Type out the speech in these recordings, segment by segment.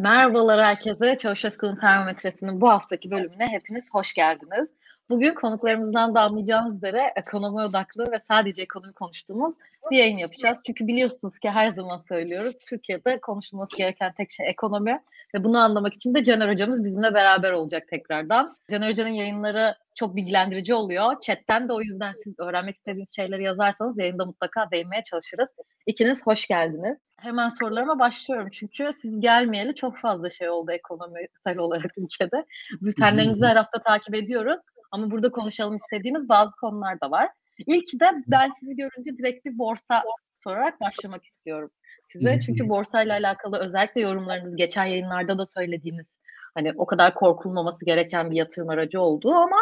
Merhabalar herkese, Çavuşoşkun Termometresi'nin bu haftaki bölümüne hepiniz hoş geldiniz. Bugün konuklarımızdan da anlayacağınız üzere ekonomi odaklı ve sadece ekonomi konuştuğumuz bir yayın yapacağız. Çünkü biliyorsunuz ki her zaman söylüyoruz, Türkiye'de konuşulması gereken tek şey ekonomi ve bunu anlamak için de Caner hocamız bizimle beraber olacak tekrardan. Caner hocanın yayınları çok bilgilendirici oluyor. Chatten de o yüzden siz öğrenmek istediğiniz şeyleri yazarsanız yayında mutlaka değinmeye çalışırız. İkiniz hoş geldiniz. Hemen sorularıma başlıyorum çünkü siz gelmeyeli çok fazla şey oldu ekonomisel olarak ülkede. Bültenlerinizi her hafta takip ediyoruz ama burada konuşalım istediğimiz bazı konular da var. İlk de ben sizi görünce direkt bir borsa sorarak başlamak istiyorum size. Çünkü borsayla alakalı özellikle yorumlarınız geçen yayınlarda da söylediğiniz hani o kadar korkulmaması gereken bir yatırım aracı olduğu ama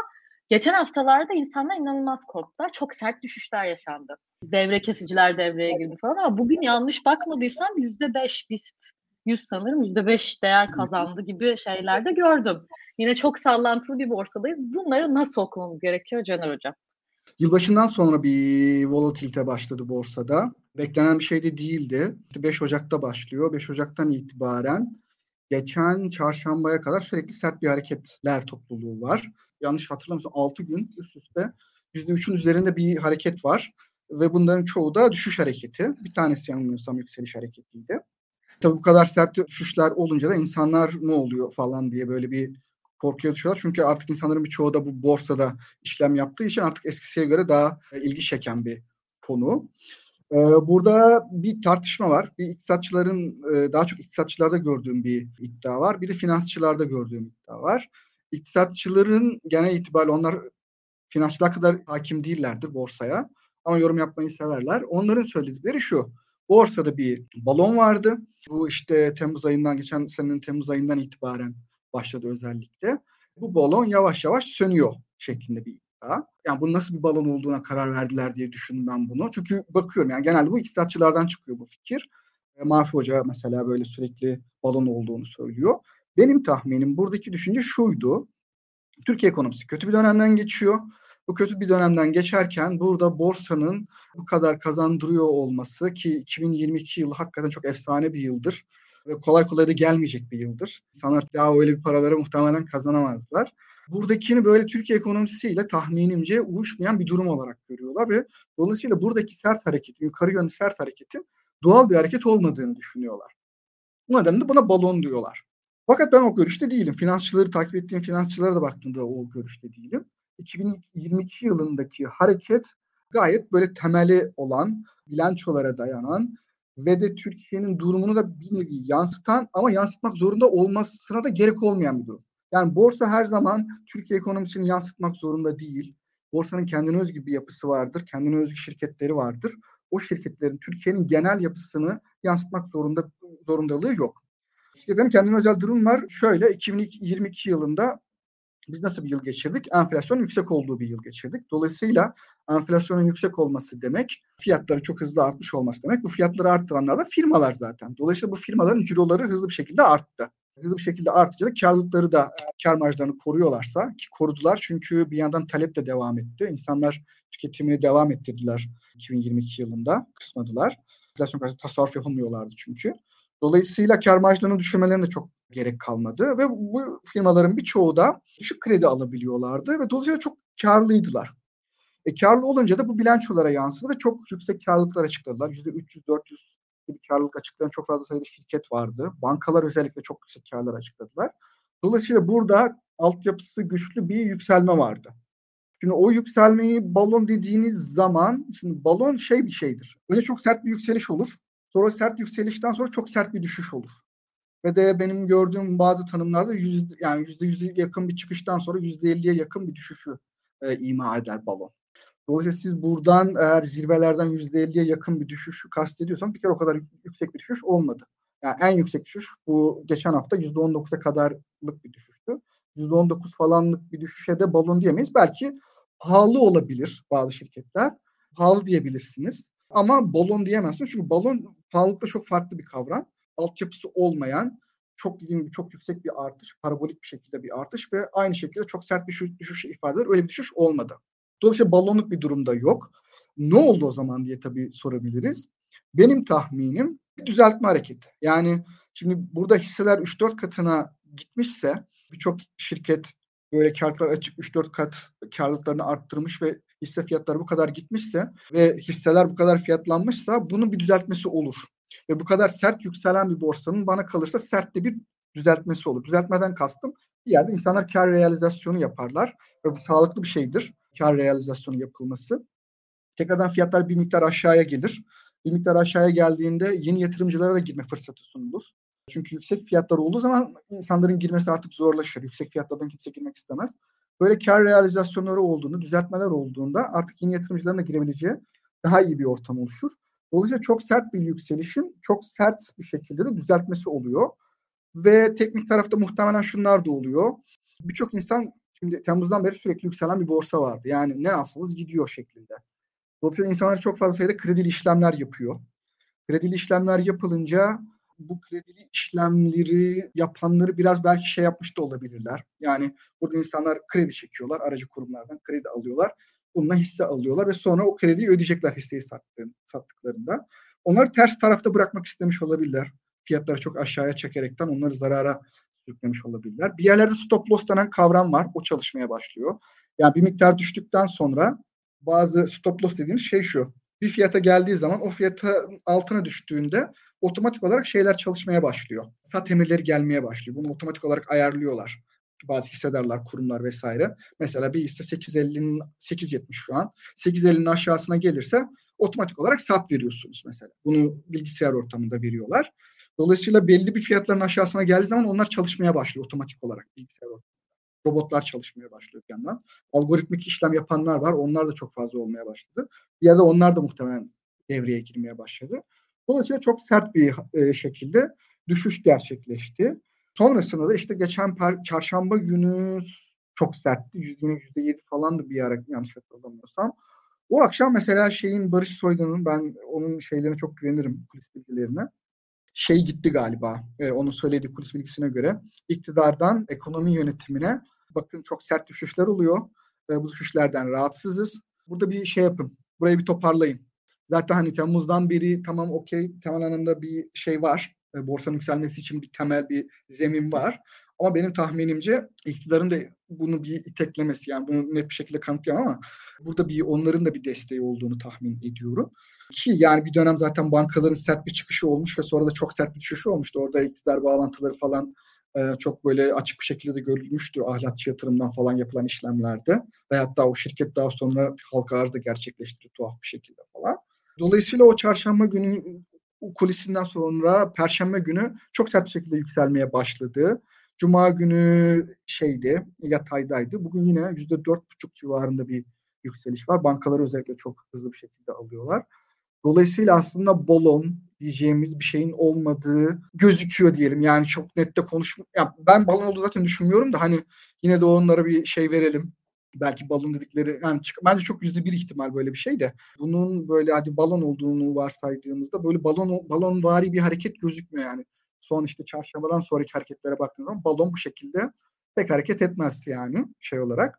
geçen haftalarda insanlar inanılmaz korktular. Çok sert düşüşler yaşandı. Devre kesiciler devreye girdi falan ama bugün yanlış bakmadıysam %5 BIST 100 sanırım %5 değer kazandı gibi şeyler de gördüm. Yine çok sallantılı bir borsadayız. Bunları nasıl okumamız gerekiyor Caner Hocam? Yılbaşından sonra bir volatilite başladı borsada. Beklenen bir şey de değildi. 5 Ocak'ta başlıyor. 5 Ocak'tan itibaren geçen çarşambaya kadar sürekli sert bir hareketler topluluğu var. Yanlış hatırlamıyorsam 6 gün üst üste %3'ün üzerinde bir hareket var. Ve bunların çoğu da düşüş hareketi. Bir tanesi yanılmıyorsam yükseliş hareketiydi. Tabii bu kadar sert düşüşler olunca da insanlar ne oluyor falan diye böyle bir korkuya düşüyorlar. Çünkü artık insanların birçoğu da bu borsada işlem yaptığı için artık eskisiye göre daha ilgi çeken bir konu. Burada bir tartışma var. Bir iktisatçıların, daha çok iktisatçılarda gördüğüm bir iddia var. Bir de finansçılarda gördüğüm iddia var. İktisatçıların genel itibariyle onlar finansçılar kadar hakim değillerdir borsaya. Ama yorum yapmayı severler. Onların söyledikleri şu. Borsada bir balon vardı. Bu işte Temmuz ayından, geçen senenin Temmuz ayından itibaren başladı özellikle. Bu balon yavaş yavaş sönüyor şeklinde bir iddia. Yani bunun nasıl bir balon olduğuna karar verdiler diye düşündüm ben bunu. Çünkü bakıyorum yani genelde bu iktisatçılardan çıkıyor bu fikir. Mahfi Hoca mesela böyle sürekli balon olduğunu söylüyor. Benim tahminim buradaki düşünce şuydu. Türkiye ekonomisi kötü bir dönemden geçiyor. Bu kötü bir dönemden geçerken burada borsanın bu kadar kazandırıyor olması ki 2022 yılı hakikaten çok efsane bir yıldır ve kolay kolay da gelmeyecek bir yıldır. İnsanlar daha öyle bir paralara muhtemelen kazanamazlar. Buradakini böyle Türkiye ekonomisiyle tahminimce uyuşmayan bir durum olarak görüyorlar ve dolayısıyla buradaki sert hareketin, yukarı yönlü sert hareketin doğal bir hareket olmadığını düşünüyorlar. Bu nedenle buna balon diyorlar. Fakat ben o görüşte değilim. Finansçıları takip ettiğim finansçılara da baktığımda o görüşte değilim. 2022 yılındaki hareket gayet böyle temeli olan, bilançolara dayanan ve de Türkiye'nin durumunu da bir nevi yansıtan ama yansıtmak zorunda olmasına da gerek olmayan bir durum. Yani borsa her zaman Türkiye ekonomisini yansıtmak zorunda değil. Borsanın kendine özgü bir yapısı vardır, kendine özgü şirketleri vardır. O şirketlerin Türkiye'nin genel yapısını yansıtmak zorundalığı yok. Şirketlerin kendine özel durum var. Şöyle 2022 yılında biz nasıl bir yıl geçirdik? Enflasyonun yüksek olduğu bir yıl geçirdik. Dolayısıyla enflasyonun yüksek olması demek, fiyatları çok hızlı artmış olması demek. Bu fiyatları arttıranlar da firmalar zaten. Dolayısıyla bu firmaların ciroları hızlı bir şekilde arttı. Hızlı bir şekilde artınca da karlılıkları da, kar marjlarını koruyorlarsa ki korudular. Çünkü bir yandan talep de devam etti. İnsanlar tüketimini devam ettirdiler 2022 yılında. Kısmadılar. Enflasyon karşısında tasarruf yapamıyorlardı çünkü. Dolayısıyla kar marjlarının düşürmelerine de çok gerek kalmadı ve bu firmaların birçoğu da düşük kredi alabiliyorlardı ve dolayısıyla çok karlıydılar. Karlı olunca da bu bilançolara yansıdı ve çok yüksek karlılıklar açıkladılar. %300-400 gibi karlılık açıklayan çok fazla sayıda şirket vardı. Bankalar özellikle çok yüksek karlar açıkladılar. Dolayısıyla burada altyapısı güçlü bir yükselme vardı. Şimdi o yükselmeyi balon dediğiniz zaman, şimdi balon şey bir şeydir. Önce çok sert bir yükseliş olur. Sonra sert yükselişten sonra çok sert bir düşüş olur. Ve de benim gördüğüm bazı tanımlarda yani %100'e yakın bir çıkıştan sonra %50'ye yakın bir düşüşü ima eder balon. Dolayısıyla siz buradan eğer zirvelerden %50'ye yakın bir düşüşü kastediyorsanız bir kere o kadar yüksek bir düşüş olmadı. Yani en yüksek düşüş bu geçen hafta %19'a kadarlık bir düşüştü. %19 falanlık bir düşüşe de balon diyemeyiz. Belki pahalı olabilir bazı şirketler. Pahalı diyebilirsiniz. Ama balon diyemezsiniz. Çünkü balon pahalılıkta çok farklı bir kavram. Altyapısı olmayan, çok dediğim gibi çok yüksek bir artış, parabolik bir şekilde bir artış ve aynı şekilde çok sert bir düşüş ifadeler. Öyle bir düşüş olmadı. Dolayısıyla balonluk bir durumda yok. Ne oldu o zaman diye tabii sorabiliriz. Benim tahminim bir düzeltme hareketi. Yani Şimdi burada hisseler 3-4 katına gitmişse birçok şirket böyle karlar açık 3-4 kat karlılıklarını arttırmış ve hisse fiyatları bu kadar gitmişse ve hisseler bu kadar fiyatlanmışsa bunun bir düzeltmesi olur. Ve bu kadar sert yükselen bir borsanın bana kalırsa sert de bir düzeltmesi olur. Düzeltmeden kastım bir yerde insanlar kar realizasyonu yaparlar ve bu sağlıklı bir şeydir. Kar realizasyonu yapılması. Tekrardan fiyatlar bir miktar aşağıya gelir. Bir miktar aşağıya geldiğinde yeni yatırımcılara da girme fırsatı sunulur. Çünkü yüksek fiyatlar olduğu zaman insanların girmesi artık zorlaşır. Yüksek fiyatlardan kimse girmek istemez. Böyle kar realizasyonları olduğunu, düzeltmeler olduğunda artık yeni yatırımcıların da girebileceği daha iyi bir ortam oluşur. Dolayısıyla çok sert bir yükselişin çok sert bir şekilde de düzeltmesi oluyor. Ve teknik tarafta muhtemelen şunlar da oluyor. Birçok insan şimdi Temmuz'dan beri sürekli yükselen bir borsa vardı. Yani ne alsanız gidiyor şeklinde. Dolayısıyla insanlar çok fazla sayıda kredili işlemler yapıyor. Kredili işlemler yapılınca bu kredili işlemleri yapanları biraz belki şey yapmış da olabilirler. Yani burada insanlar kredi çekiyorlar, aracı kurumlardan kredi alıyorlar. Bununla hisse alıyorlar ve sonra o krediyi ödeyecekler hisseyi sattıklarında. Onları ters tarafta bırakmak istemiş olabilirler. Fiyatları çok aşağıya çekerekten onları zarara sürüklemiş olabilirler. Bir yerlerde stop loss denen kavram var. O çalışmaya başlıyor. Yani bir miktar düştükten sonra bazı stop loss dediğimiz şey şu. Bir fiyata geldiği zaman o fiyatın altına düştüğünde otomatik olarak şeyler çalışmaya başlıyor. Sat emirleri gelmeye başlıyor. Bunu otomatik olarak ayarlıyorlar. Bazı hissedarlar, kurumlar vesaire. Mesela bir hisse 8.50'nin 8.70 şu an. 8.50'nin aşağısına gelirse otomatik olarak sat veriyorsunuz mesela. Bunu bilgisayar ortamında veriyorlar. Dolayısıyla belli bir fiyatların aşağısına geldiği zaman onlar çalışmaya başlıyor otomatik olarak bilgisayar ortamında. Robotlar çalışmaya başlıyor bir yandan. Algoritmik işlem yapanlar var. Onlar da çok fazla olmaya başladı. Bir yerde onlar da muhtemelen devreye girmeye başladı. Dolayısıyla çok sert bir şekilde düşüş gerçekleşti. Sonrasında da işte geçen çarşamba günü çok sertti. %7 falandı bir ara yanlış hatırlamıyorsam. O akşam mesela Barış Soydan'ın, ben onun şeylerine çok güvenirim, kulis bilgilerine. Gitti galiba, onun söylediği kulis bilgisine göre. İktidardan ekonomi yönetimine bakın çok sert düşüşler oluyor. Bu düşüşlerden rahatsızız. Burada bir şey yapın. Burayı bir toparlayın. Zaten hani Temmuz'dan beri tamam okey, temel anlamda bir şey var. Borsanın yükselmesi için bir temel bir zemin var. Ama benim tahminimce iktidarın da bunu bir iteklemesi, yani bunu net bir şekilde kanıtlayamam ama burada bir onların da bir desteği olduğunu tahmin ediyorum. Ki yani bir dönem zaten bankaların sert bir çıkışı olmuş ve sonra da çok sert bir düşüşü olmuştu. Orada iktidar bağlantıları falan çok böyle açık bir şekilde de görülmüştü ahlatçı yatırımdan falan yapılan işlemlerde. Ve hatta o şirket daha sonra halka arz da gerçekleştirdi tuhaf bir şekilde falan. Dolayısıyla o çarşamba günü kulisinden sonra perşembe günü çok sert bir şekilde yükselmeye başladı. Cuma günü yataydaydı. Bugün yine %4,5 civarında bir yükseliş var. Bankaları özellikle çok hızlı bir şekilde alıyorlar. Dolayısıyla aslında balon diyeceğimiz bir şeyin olmadığı gözüküyor diyelim. Yani çok net de ben balon olduğu zaten düşünmüyorum da hani yine de onlara bir şey verelim. Belki balon dedikleri yani bence çok %1 ihtimal böyle bir şey de. Bunun böyle hadi balon olduğunu varsaydığımızda böyle balonvari bir hareket gözükmüyor yani. Son çarşambadan sonraki hareketlere baktığınız zaman balon bu şekilde pek hareket etmez yani olarak.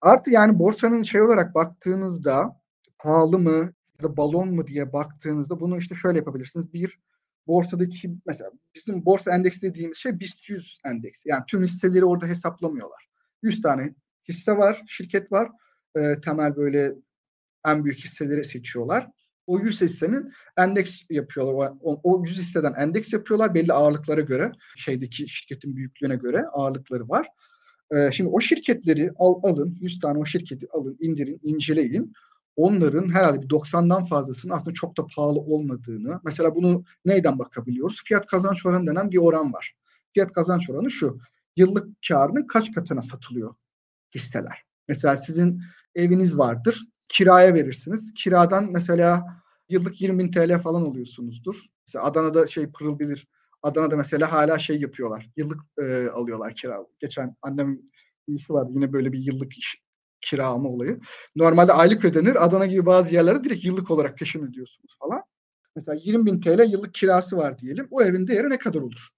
Artı yani borsanın olarak baktığınızda pahalı mı ya da balon mu diye baktığınızda bunu şöyle yapabilirsiniz. Bir, borsadaki mesela bizim borsa endeksi dediğimiz şey BIST 100 endeksi. Yani tüm hisseleri orada hesaplamıyorlar. 100 tane hisse var, şirket var. Temel böyle en büyük hisseleri seçiyorlar. O 100 hissenin endeks yapıyorlar. O 100 hisseden endeks yapıyorlar. Belli ağırlıklara göre, şirketin büyüklüğüne göre ağırlıkları var. Şimdi o şirketleri alın, 100 tane o şirketi alın, indirin, inceleyin. Onların herhalde bir 90'dan fazlasının aslında çok da pahalı olmadığını, mesela bunu neyden bakabiliyoruz? Fiyat kazanç oranı denen bir oran var. Fiyat kazanç oranı şu, yıllık karının kaç katına satılıyor hisseler. Mesela sizin eviniz vardır, kiraya verirsiniz. Kiradan mesela yıllık 20.000 TL falan alıyorsunuzdur. Mesela Adana'da Pırıl bilir. Adana'da mesela hala yapıyorlar. Yıllık alıyorlar kira. Geçen annemin işi vardı. Yine böyle bir yıllık kira alma olayı. Normalde aylık ödenir. Adana gibi bazı yerlere direkt yıllık olarak peşin ödüyorsunuz falan. Mesela 20.000 TL yıllık kirası var diyelim. O evin değeri ne kadar olur?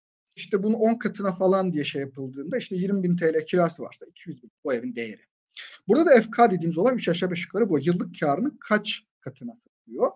Bunun 10 katına falan diye yapıldığında 20.000 TL kirası varsa 200.000 o evin değeri. Burada da FK dediğimiz olay 3 aşağı 5 yukarı bu. Yıllık karının kaç katına satılıyor?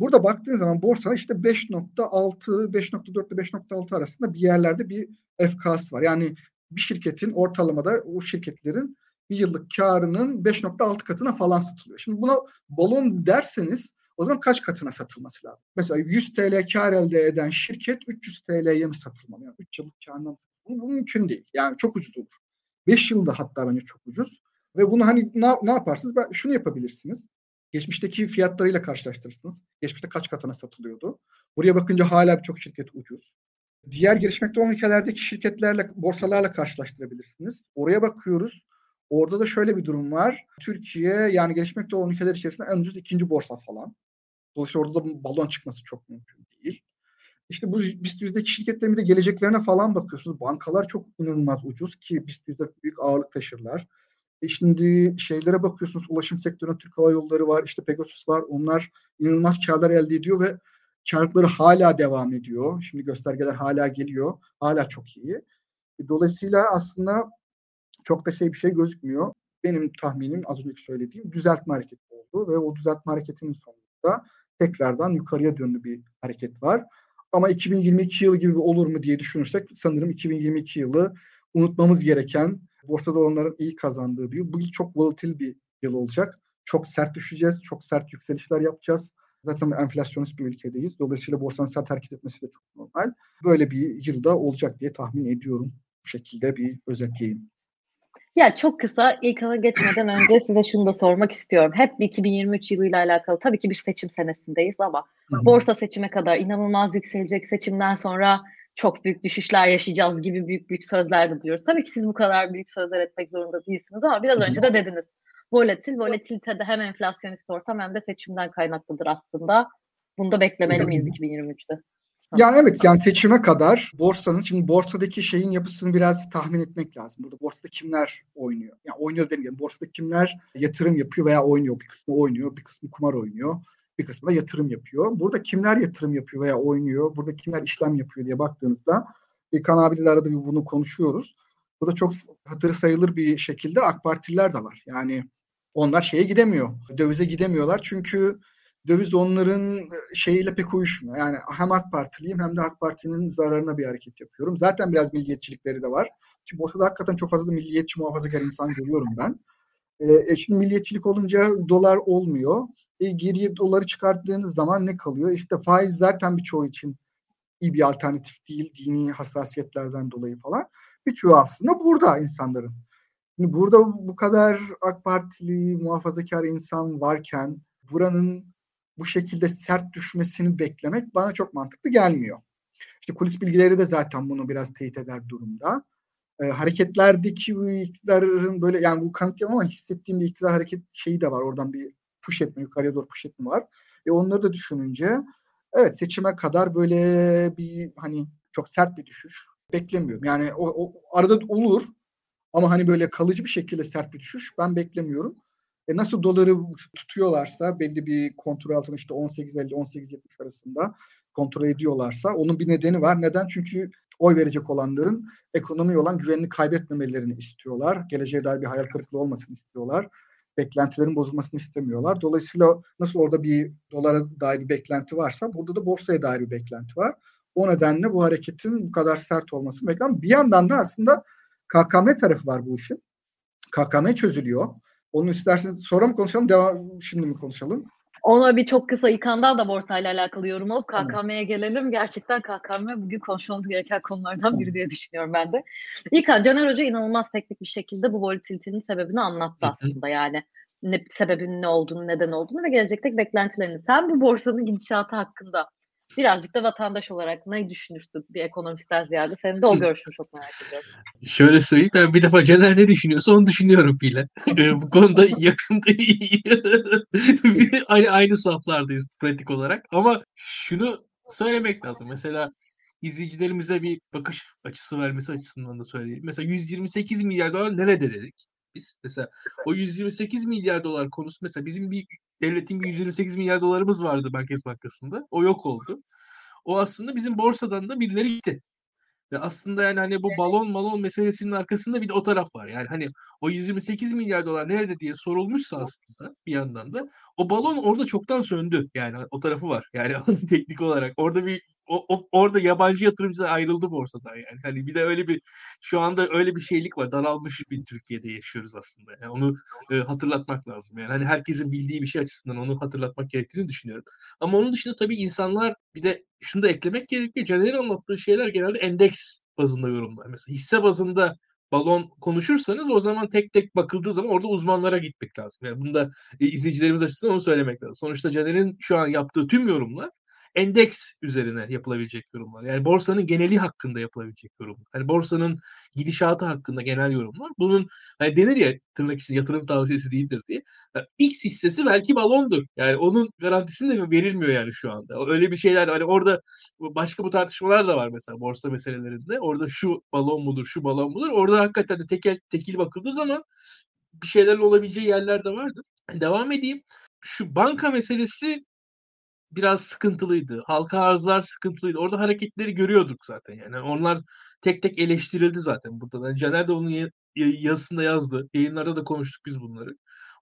Burada baktığın zaman borsa işte 5.6, 5.4 ile 5.6 arasında bir yerlerde bir FK'sı var. Yani bir şirketin ortalamada o şirketlerin bir yıllık karının 5.6 katına falan satılıyor. Şimdi buna balon derseniz o zaman kaç katına satılması lazım? Mesela 100 TL kar elde eden şirket 300 TL'ye mi satılmalı? Yani 3 yıllık karına mı satılmalı? Bu mümkün değil. Yani çok ucuz olur. 5 yılda hatta bence çok ucuz. Ve bunu hani ne yaparsınız? Şunu yapabilirsiniz. Geçmişteki fiyatlarıyla karşılaştırırsınız. Geçmişte kaç katına satılıyordu? Buraya bakınca hala birçok şirket ucuz. Diğer gelişmekte olan ülkelerdeki şirketlerle, borsalarla karşılaştırabilirsiniz. Oraya bakıyoruz. Orada da şöyle bir durum var. Türkiye yani gelişmekte olan ülkeler içerisinde en ucuz ikinci borsa falan. Dolayısıyla orada da balon çıkması çok mümkün değil. İşte bu BIST 100'deki şirketlerin bir de geleceklerine falan bakıyorsunuz. Bankalar çok inanılmaz ucuz ki BIST 100'de büyük ağırlık taşırlar. Şimdi şeylere bakıyorsunuz, ulaşım sektörüne Türk Hava Yolları var, işte Pegasus var. Onlar inanılmaz karlar elde ediyor ve karları hala devam ediyor. Şimdi göstergeler hala geliyor. Hala çok iyi. Dolayısıyla aslında çok da bir şey gözükmüyor. Benim tahminim az önceki söylediğim düzeltme hareketi oldu ve o düzeltme hareketinin sonunda tekrardan yukarıya dönülü bir hareket var. Ama 2022 yılı gibi olur mu diye düşünürsek sanırım 2022 yılı unutmamız gereken, borsada olanların iyi kazandığı bir yıl. Bu yıl çok volatil bir yıl olacak. Çok sert düşeceğiz, çok sert yükselişler yapacağız. Zaten enflasyonist bir ülkedeyiz. Dolayısıyla borsanın sert hareket etmesi de çok normal. Böyle bir yılda olacak diye tahmin ediyorum. Bu şekilde bir özetleyeyim. Ya çok kısa ilk ana geçmeden önce size şunu da sormak istiyorum. Hep 2023 yılıyla alakalı tabii ki bir seçim senesindeyiz ama borsa seçime kadar inanılmaz yükselecek, seçimden sonra çok büyük düşüşler yaşayacağız gibi büyük büyük sözler de duyuyoruz. Tabii ki siz bu kadar büyük sözler etmek zorunda değilsiniz ama biraz önce de dediniz. Volatilitede hem enflasyonist ortam hem de seçimden kaynaklıdır aslında. Bunu da beklemeli miyiz 2023'te? Yani evet, yani seçime kadar borsanın, şimdi borsadaki şeyin yapısını biraz tahmin etmek lazım. Burada borsada kimler oynuyor? Yani oynuyor demeyeyim, borsada kimler yatırım yapıyor veya oynuyor? Bir kısmı oynuyor, bir kısmı kumar oynuyor, bir kısmı da yatırım yapıyor. Burada kimler yatırım yapıyor veya oynuyor? Burada kimler işlem yapıyor diye baktığınızda Kaan abiyle arada bir bunu konuşuyoruz. Burada çok hatırı sayılır bir şekilde AK Partililer de var. Yani onlar şeye gidemiyor, dövize gidemiyorlar çünkü döviz onların şeyiyle pek uyuşmuyor. Yani hem AK Partiliyim hem de AK Parti'nin zararına bir hareket yapıyorum. Zaten biraz milliyetçilikleri de var. Ki borsada hakikaten çok fazla da milliyetçi, muhafazakar insan görüyorum ben. Şimdi milliyetçilik olunca dolar olmuyor. Geriye doları çıkarttığınız zaman ne kalıyor? İşte faiz zaten birçoğu için iyi bir alternatif değil. Dini hassasiyetlerden dolayı falan. Birçoğu aslında burada insanların. Şimdi burada bu kadar AK Partili, muhafazakar insan varken buranın bu şekilde sert düşmesini beklemek bana çok mantıklı gelmiyor. İşte kulis bilgileri de zaten bunu biraz teyit eder durumda. Hareketlerdeki bu iktidarın böyle, yani bu kanıtlayamam ama hissettiğim bir iktidar hareket şeyi de var. Oradan bir push etme, yukarıya doğru push etme var. Onları da düşününce evet, seçime kadar böyle bir hani çok sert bir düşüş beklemiyorum. Yani o arada olur ama hani böyle kalıcı bir şekilde sert bir düşüş ben beklemiyorum. Nasıl doları tutuyorlarsa belli bir kontrol altında, işte 18.50-18.70 arasında kontrol ediyorlarsa onun bir nedeni var. Neden? Çünkü oy verecek olanların ekonomiye olan güvenini kaybetmemelerini istiyorlar. Geleceğe dair bir hayal kırıklığı olmasını istiyorlar. Beklentilerin bozulmasını istemiyorlar. Dolayısıyla nasıl orada bir dolara dair bir beklenti varsa burada da borsaya dair bir beklenti var. O nedenle bu hareketin bu kadar sert olmasını bekliyorum. Bir yandan da aslında KKM tarafı var bu işin. KKM çözülüyor. Onu isterseniz sonra mı konuşalım, şimdi mi konuşalım? Ona bir çok kısa İlkan'dan da borsayla alakalı yorum alıp KKM'ye gelelim. Gerçekten KKM bugün konuşmamız gereken konulardan biri diye düşünüyorum ben de. İlkan, Caner Hoca inanılmaz teknik bir şekilde bu volatilitenin sebebini anlattı aslında. Yani sebebinin ne olduğunu, neden olduğunu ve gelecekteki beklentilerini. Sen bu borsanın gidişatı hakkında birazcık da vatandaş olarak ne düşünürsün, bir ekonomistten ziyade? Senin de o görüşünü çok merak ediyorum. Şöyle söyleyeyim, ben bir defa Caner ne düşünüyorsa onu düşünüyorum filan. Bu konuda yakında aynı saflardayız pratik olarak. Ama şunu söylemek lazım. Mesela izleyicilerimize bir bakış açısı vermesi açısından da söyleyelim. Mesela 128 milyar dolar nerede dedik biz? Mesela o 128 milyar dolar konusu, mesela bizim bir devletin 128 milyar dolarımız vardı Merkez Bankası'nda. O yok oldu. O aslında bizim borsadan da birileri gitti. Ve aslında yani hani bu balon meselesinin arkasında bir de o taraf var. Yani hani o 128 milyar dolar nerede diye sorulmuşsa aslında bir yandan da o balon orada çoktan söndü. Yani o tarafı var. Yani teknik olarak orada bir orada yabancı yatırımcılar ayrıldı borsadan yani. Hani bir de öyle bir şu anda öyle bir şeylik var. Daralmış bir Türkiye'de yaşıyoruz aslında. Yani onu hatırlatmak lazım. Yani hani herkesin bildiği bir şey açısından onu hatırlatmak gerektiğini düşünüyorum. Ama onun dışında tabii insanlar bir de şunu da eklemek gerekiyor. Caner'in anlattığı şeyler genelde endeks bazında yorumlar. Mesela hisse bazında balon konuşursanız o zaman tek tek bakıldığı zaman orada uzmanlara gitmek lazım. Yani bunu da izleyicilerimiz açısından onu söylemek lazım. Sonuçta Caner'in şu an yaptığı tüm yorumlar endeks üzerine yapılabilecek yorumlar. Yani borsanın geneli hakkında yapılabilecek yorumlar. Yani borsanın gidişatı hakkında genel yorumlar. Bunun hani denir ya tırnak içinde yatırım tavsiyesi değildir diye. Yani X hissesi belki balondur. Yani onun garantisini de verilmiyor yani şu anda. Öyle bir şeyler hani orada başka bu tartışmalar da var mesela borsa meselelerinde. Orada şu balon mudur, şu balon mudur. Orada hakikaten de tekil bakıldığı zaman bir şeyler olabileceği yerler de vardır. Devam edeyim. Şu banka meselesi biraz sıkıntılıydı. Halka arzlar sıkıntılıydı. Orada hareketleri görüyorduk zaten. Yani onlar tek tek eleştirildi zaten burada. Yani Caner de onun yazısında yazdı. Yayınlarda da konuştuk biz bunları.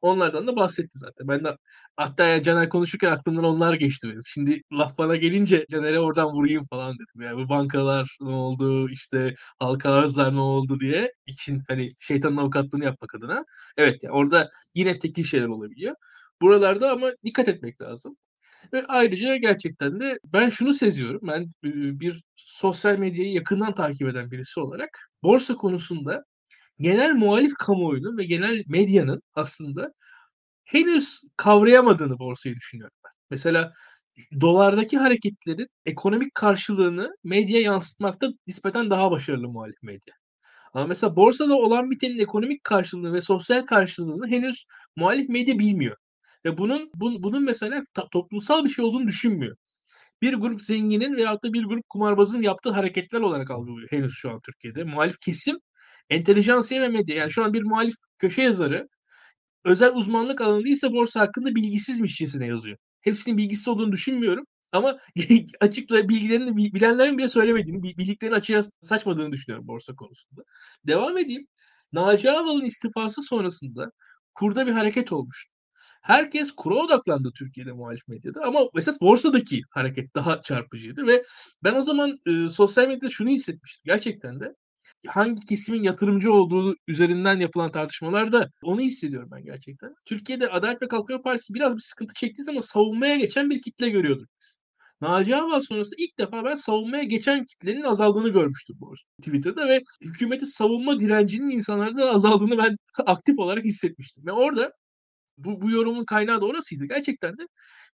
Onlardan da bahsetti zaten. Ben de hatta yani Caner konuşurken aklımdan onlar geçti benim. Şimdi laf bana gelince Caner'e oradan vurayım falan dedim. Yani bu bankalar ne oldu, işte halka arzlar ne oldu diye için hani şeytanın avukatlığını yapmak adına. Evet yani orada yine tekil şeyler olabiliyor. Buralarda ama dikkat etmek lazım. Ve ayrıca gerçekten de ben şunu seziyorum. Ben bir sosyal medyayı yakından takip eden birisi olarak borsa konusunda genel muhalif kamuoyunun ve genel medyanın aslında henüz kavrayamadığını borsayı düşünüyorum ben. Mesela dolardaki hareketlerin ekonomik karşılığını medya yansıtmakta nispeten daha başarılı muhalif medya. Ama mesela borsada olan bitenin ekonomik karşılığını ve sosyal karşılığını henüz muhalif medya bilmiyor. Ve bunun mesela toplumsal bir şey olduğunu düşünmüyor. Bir grup zenginin veyahut da bir grup kumarbazın yaptığı hareketler olarak algılıyor henüz şu an Türkiye'de. Muhalif kesim, entelijansiye ve medya. Yani şu an bir muhalif köşe yazarı özel uzmanlık alanındaysa borsa hakkında bilgisizmişçesine yazıyor. Hepsinin bilgisiz olduğunu düşünmüyorum. Ama açıkla bilgilerini bilenlerin bile söylemediğini, bildiklerini açığa saçmadığını düşünüyorum borsa konusunda. Devam edeyim. Naci Ağbal'ın istifası sonrasında kurda bir hareket olmuştu. Herkes kura odaklandı Türkiye'de muhalif medyada ama esas borsadaki hareket daha çarpıcıydı ve ben o zaman sosyal medyada şunu hissetmiştim gerçekten de hangi kesimin yatırımcı olduğu üzerinden yapılan tartışmalarda onu hissediyorum ben gerçekten. Türkiye'de Adalet ve Kalkınma Partisi biraz bir sıkıntı çektiği zaman savunmaya geçen bir kitle görüyorduk biz. Naci Ağbal sonrasında ilk defa ben savunmaya geçen kitlenin azaldığını görmüştüm Twitter'da ve hükümeti savunma direncinin insanlarda azaldığını ben aktif olarak hissetmiştim. Ve orada bu yorumun kaynağı da orasıydı. Gerçekten de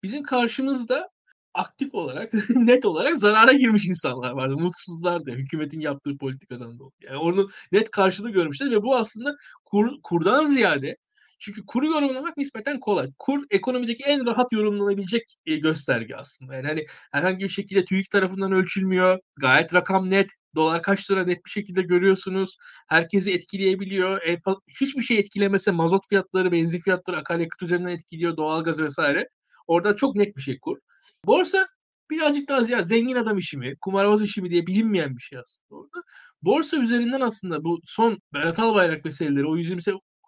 bizim karşımızda aktif olarak, net olarak zarara girmiş insanlar vardı. Mutsuzlardı. Hükümetin yaptığı politikadan dolayı. Yani onun net karşılığını görmüşler ve bu aslında kurdan ziyade çünkü kuru yorumlamak nispeten kolay. Kur ekonomideki en rahat yorumlanabilecek gösterge aslında. Yani hani herhangi bir şekilde TÜİK tarafından ölçülmüyor. Gayet rakam net. Dolar kaç lira net bir şekilde görüyorsunuz. Herkesi etkileyebiliyor. Hiçbir şey etkilemese mazot fiyatları, benzin fiyatları, akaryakıt üzerinden etkiliyor. Doğalgaz vesaire. Oradan çok net bir şey kur. Borsa birazcık daha ziyade zengin adam işi mi, kumarbaz işi mi diye bilinmeyen bir şey aslında orada. Borsa üzerinden aslında bu son Berat Albayrak meseleleri o 120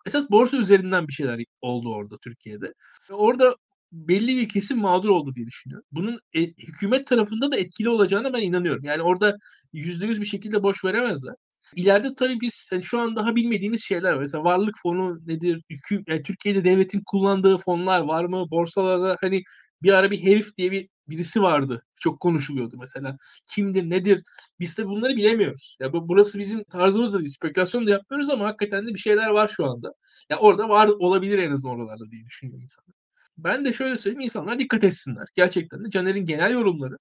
esas borsa üzerinden bir şeyler oldu orada Türkiye'de. Orada belli bir kesim mağdur oldu diye düşünüyorum. Bunun hükümet tarafında da etkili olacağına ben inanıyorum. Yani orada %100 bir şekilde boş veremezler. İleride tabii biz yani şu an daha bilmediğimiz şeyler var. Mesela varlık fonu nedir? Yani Türkiye'de devletin kullandığı fonlar var mı? Borsalarda hani bir ara bir herif diye birisi vardı. Çok konuşuluyordu mesela. Kimdir, nedir? Biz de bunları bilemiyoruz. Ya burası bizim tarzımız da değil. Spekülasyon da yapmıyoruz ama hakikaten de bir şeyler var şu anda. Ya orada var olabilir en azından oralarda diye düşünüyorum insanlar. Ben de şöyle söyleyeyim. İnsanlar dikkat etsinler. Gerçekten de Caner'in genel yorumları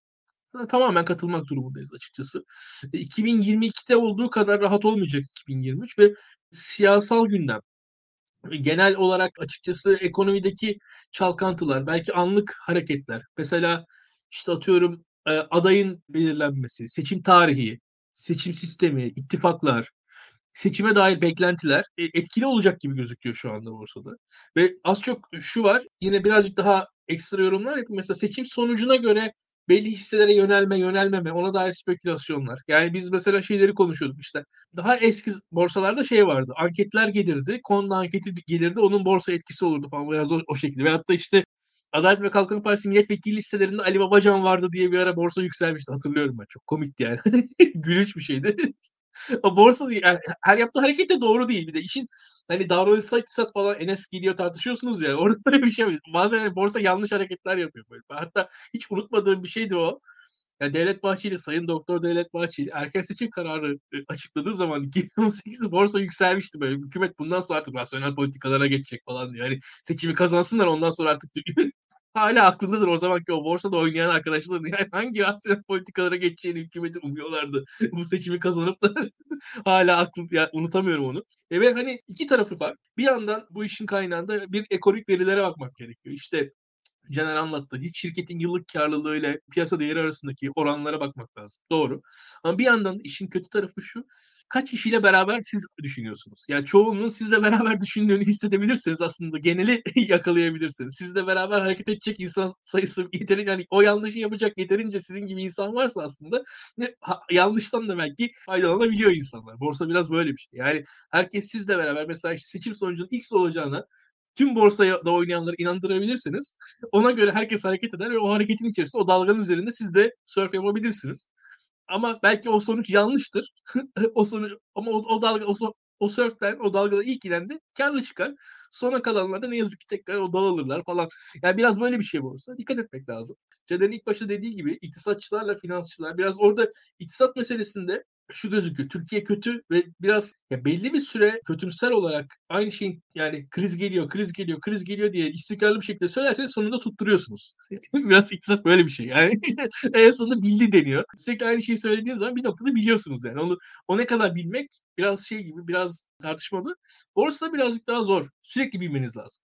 tamamen katılmak durumundayız açıkçası. 2022'de olduğu kadar rahat olmayacak 2023 ve siyasal gündem. Genel olarak açıkçası ekonomideki çalkantılar, belki anlık hareketler. Mesela işte atıyorum adayın belirlenmesi, seçim tarihi, seçim sistemi, ittifaklar, seçime dair beklentiler etkili olacak gibi gözüküyor şu anda borsada. Ve az çok şu var, yine birazcık daha ekstra yorumlar yapayım. Mesela seçim sonucuna göre belli hisselere yönelmeme, ona dair spekülasyonlar. Yani biz mesela şeyleri konuşuyorduk işte. Daha eski borsalarda şey vardı. Anketler gelirdi. Konda anketi gelirdi. Onun borsa etkisi olurdu falan. Biraz o şekilde. Veyahut da işte Adalet ve Kalkınma Partisi milletvekili listelerinde Ali Babacan vardı diye bir ara borsa yükselmişti. Hatırlıyorum ben. Çok komikti yani. Gülünç bir şeydi. O borsa yani her yaptığı hareket de doğru değil. Bir de işin hani davranışsal iktisat falan Enes geliyor tartışıyorsunuz ya. Orada böyle bir şey var. Bazen hani borsa yanlış hareketler yapıyor böyle. Hatta hiç unutmadığım bir şeydi o. Yani Devlet Bahçeli, Sayın Doktor Devlet Bahçeli erken seçim kararı açıkladığı zaman 2018'de borsa yükselmişti böyle. Hükümet bundan sonra artık rasyonel politikalara geçecek falan diyor. Hani seçimi kazansınlar ondan sonra artık hala aklındadır o zamanki o borsada oynayan arkadaşların yani hangi rasyonel politikalara geçeceğini hükümeti umuyorlardı. Bu seçimi kazanıp da hala aklım, yani unutamıyorum onu. Ve hani iki tarafı var. Bir yandan bu işin kaynağında bir ekonomik verilere bakmak gerekiyor. İşte Caner anlattı. Hiç şirketin yıllık karlılığı ile piyasa değeri arasındaki oranlara bakmak lazım. Doğru. Ama bir yandan işin kötü tarafı şu. Kaç kişiyle beraber siz düşünüyorsunuz? Yani çoğunun sizle beraber düşündüğünü hissedebilirsiniz aslında. Geneli yakalayabilirsiniz. Sizle beraber hareket edecek insan sayısı yeterince, yani o yanlışı yapacak yeterince sizin gibi insan varsa aslında yanlıştan da belki faydalanabiliyor insanlar. Borsa biraz böyle bir şey. Yani herkes sizle beraber mesela işte seçim sonucunun X olacağına tüm borsaya da oynayanları inandırabilirsiniz. Ona göre herkes hareket eder ve o hareketin içerisinde o dalganın üzerinde siz de surf yapabilirsiniz. Ama belki o sonuç yanlıştır. O sonuç ama o dalga o surften o dalgada ilk inen de karlı çıkar. Sonra kalanlar da ne yazık ki tekrar o dağılırlar falan. Yani biraz böyle bir şey olursa dikkat etmek lazım. Caner'in ilk başta dediği gibi iktisatçılarla finansçılar biraz orada iktisat meselesinde şu gözüküyor. Türkiye kötü ve biraz ya belli bir süre kötümser olarak aynı şeyin yani kriz geliyor diye istikrarlı bir şekilde söylerseniz sonunda tutturuyorsunuz. Biraz iktisat böyle bir şey. Yani en sonunda bildi deniyor. Sürekli aynı şeyi söylediğiniz zaman bir noktada biliyorsunuz yani. Onu o ne kadar bilmek biraz şey gibi biraz tartışmalı. Borsa birazcık daha zor. Sürekli bilmeniz lazım.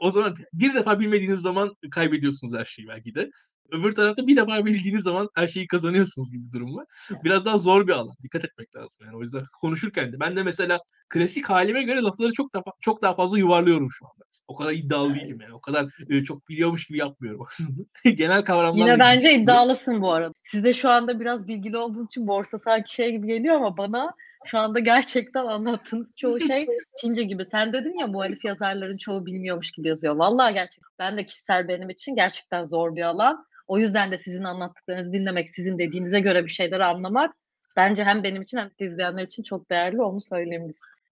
O zaman bir defa bilmediğiniz zaman kaybediyorsunuz her şeyi belki de. Öbür tarafta bir defa bildiğiniz zaman her şeyi kazanıyorsunuz gibi bir durum var. Biraz daha zor bir alan. Dikkat etmek lazım yani. O yüzden konuşurken de ben de mesela klasik halime göre lafları çok daha fazla yuvarlıyorum şu anda. O kadar iddialı değilim yani. O kadar çok biliyormuş gibi yapmıyorum aslında. Genel kavramlar. Yine bence iddialısın bu arada. Siz de şu anda biraz bilgili olduğunuz için borsa sanki şey gibi geliyor ama bana şu anda gerçekten anlattığınız çoğu şey Çince gibi. Sen dedin ya muhalif yazarların çoğu bilmiyormuş gibi yazıyor. Vallahi gerçekten ben de kişisel benim için gerçekten zor bir alan. O yüzden de sizin anlattıklarınızı dinlemek, sizin dediğinize göre bir şeyleri anlamak bence hem benim için hem de izleyenler için çok değerli, onu söyleyeyim.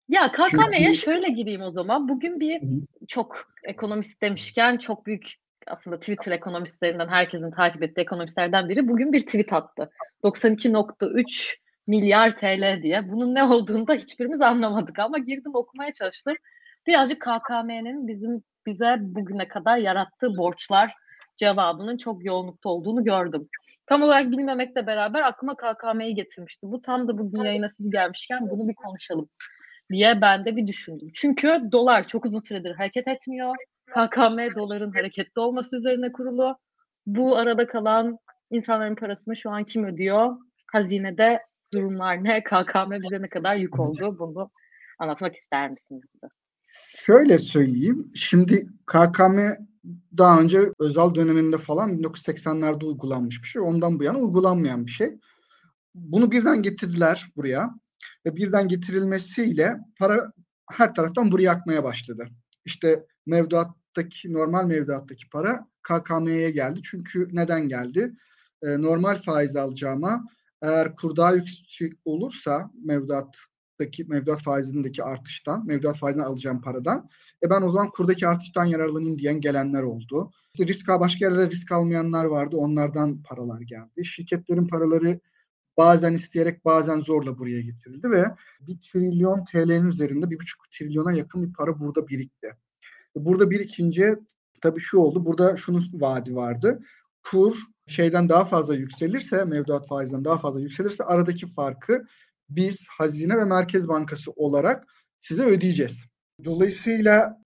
Ya KKM'ye şöyle gireyim o zaman. Bugün bir çok ekonomist demişken çok büyük aslında Twitter ekonomistlerinden, herkesin takip ettiği ekonomistlerden biri bugün bir tweet attı. 92.3 milyar TL diye. Bunun ne olduğunu da hiçbirimiz anlamadık ama girdim okumaya çalıştım. Birazcık KKM'nin bize bugüne kadar yarattığı borçlar cevabının çok yoğunlukta olduğunu gördüm. Tam olarak bilmemekle beraber aklıma KKM'yi getirmişti. Bu tam da bugün yayına siz gelmişken bunu bir konuşalım diye ben de bir düşündüm. Çünkü dolar çok uzun süredir hareket etmiyor. KKM doların hareketli olması üzerine kurulu. Bu arada kalan insanların parasını şu an kim ödüyor? Hazinede durumlar ne? KKM bize ne kadar yük oldu? Bunu anlatmak ister misiniz bize? Şöyle söyleyeyim. Şimdi KKM daha önce Özal döneminde falan 1980'lerde uygulanmış bir şey. Ondan bu yana uygulanmayan bir şey. Bunu birden getirdiler buraya. Ve birden getirilmesiyle para her taraftan buraya akmaya başladı. İşte normal mevduattaki para KKM'ye geldi. Çünkü neden geldi? Normal faiz alacağıma eğer kur daha yüksek olursa mevduat faizindeki artıştan, mevduat faizine alacağım paradan. Ben o zaman kurdaki artıştan yararlanayım diyen gelenler oldu. İşte başka yerlerde risk almayanlar vardı. Onlardan paralar geldi. Şirketlerin paraları bazen isteyerek bazen zorla buraya getirildi ve 1 trilyon TL'nin üzerinde 1,5 trilyona yakın bir para burada birikti. Burada birikince tabii şu oldu. Burada şunun vaadi vardı. Kur şeyden daha fazla yükselirse, mevduat faizden daha fazla yükselirse aradaki farkı biz Hazine ve Merkez Bankası olarak size ödeyeceğiz. Dolayısıyla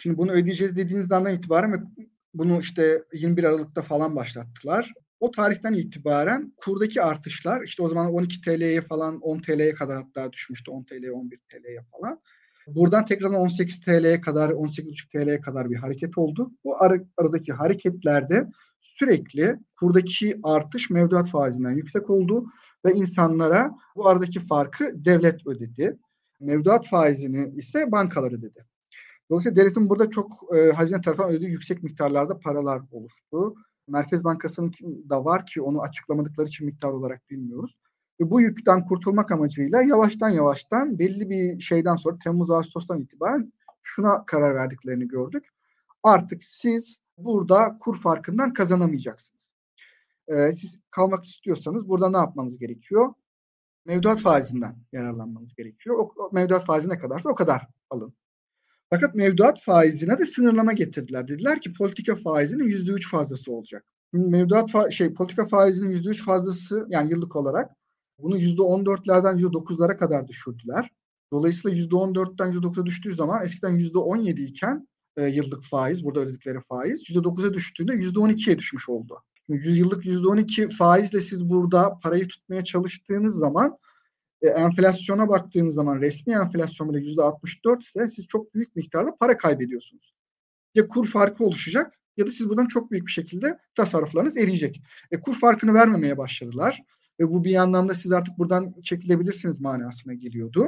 şimdi bunu ödeyeceğiz dediğiniz andan itibaren bunu işte 21 Aralık'ta falan başlattılar. O tarihten itibaren kurdaki artışlar işte o zaman 12 TL'ye falan 10 TL'ye kadar hatta düşmüştü. 10 TL'ye 11 TL'ye falan. Buradan tekrar 18 TL'ye kadar, 18,5 TL'ye kadar bir hareket oldu. Bu aradaki hareketlerde sürekli kurdaki artış mevduat faizinden yüksek oldu ve insanlara bu aradaki farkı devlet ödedi. Mevduat faizini ise bankalar ödedi. Dolayısıyla devletin burada çok hazine tarafından ödediği yüksek miktarlarda paralar oluştu. Merkez Bankası'nın da var ki onu açıklamadıkları için miktar olarak bilmiyoruz. Ve bu yükten kurtulmak amacıyla yavaştan belli bir şeyden sonra Temmuz-Ağustos'tan itibaren şuna karar verdiklerini gördük. Artık siz burada kur farkından kazanamayacaksınız. Siz kalmak istiyorsanız burada ne yapmanız gerekiyor? Mevduat faizinden yararlanmanız gerekiyor. O mevduat faizi ne kadarsa o kadar alın. Fakat mevduat faizine de sınırlama getirdiler. Dediler ki politika faizinin %3 fazlası olacak. Mevduat politika faizinin %3 fazlası, yani yıllık olarak bunu %14'lerden %9'lara kadar düşürdüler. Dolayısıyla %14'ten %9'a düştüğü zaman eskiden %17 iken yıllık faiz, burada ödedikleri faiz %9'a düştüğünde %12'ye düşmüş oldu. Yıllık %12 faizle siz burada parayı tutmaya çalıştığınız zaman enflasyona baktığınız zaman resmi enflasyon bile %64 ise siz çok büyük miktarda para kaybediyorsunuz. Ya kur farkı oluşacak ya da siz buradan çok büyük bir şekilde tasarruflarınız eriyecek. Kur farkını vermemeye başladılar. Ve bu bir anlamda siz artık buradan çekilebilirsiniz manasına geliyordu.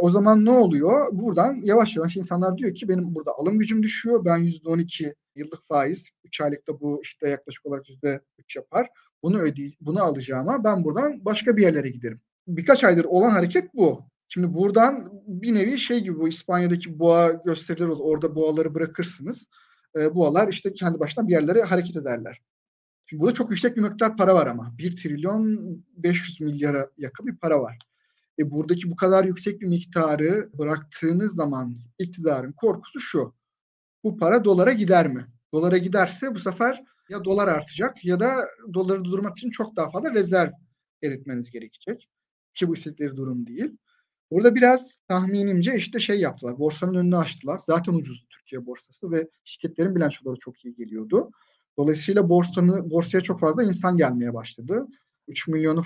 O zaman ne oluyor? Buradan yavaş insanlar diyor ki benim burada alım gücüm düşüyor. Ben %12 yıllık faiz, 3 aylıkta bu işte yaklaşık olarak %3 yapar. Bunu alacağıma ben buradan başka bir yerlere giderim. Birkaç aydır olan hareket bu. Şimdi buradan bir nevi gibi bu İspanya'daki boğa gösterileri olur. Orada boğaları bırakırsınız. Boğalar işte kendi başına bir yerlere hareket ederler. Şimdi burada çok yüksek bir miktar para var ama. 1.5 trilyon yakın bir para var. Buradaki bu kadar yüksek bir miktarı bıraktığınız zaman iktidarın korkusu şu. Bu para dolara gider mi? Dolara giderse bu sefer ya dolar artacak ya da doları durdurmak için çok daha fazla rezerv eritmeniz gerekecek. Ki bu istedikleri durum değil. Burada biraz tahminimce yaptılar. Borsanın önünü açtılar. Zaten ucuzdu Türkiye borsası ve şirketlerin bilançoları çok iyi geliyordu. Dolayısıyla borsaya çok fazla insan gelmeye başladı. 3 milyon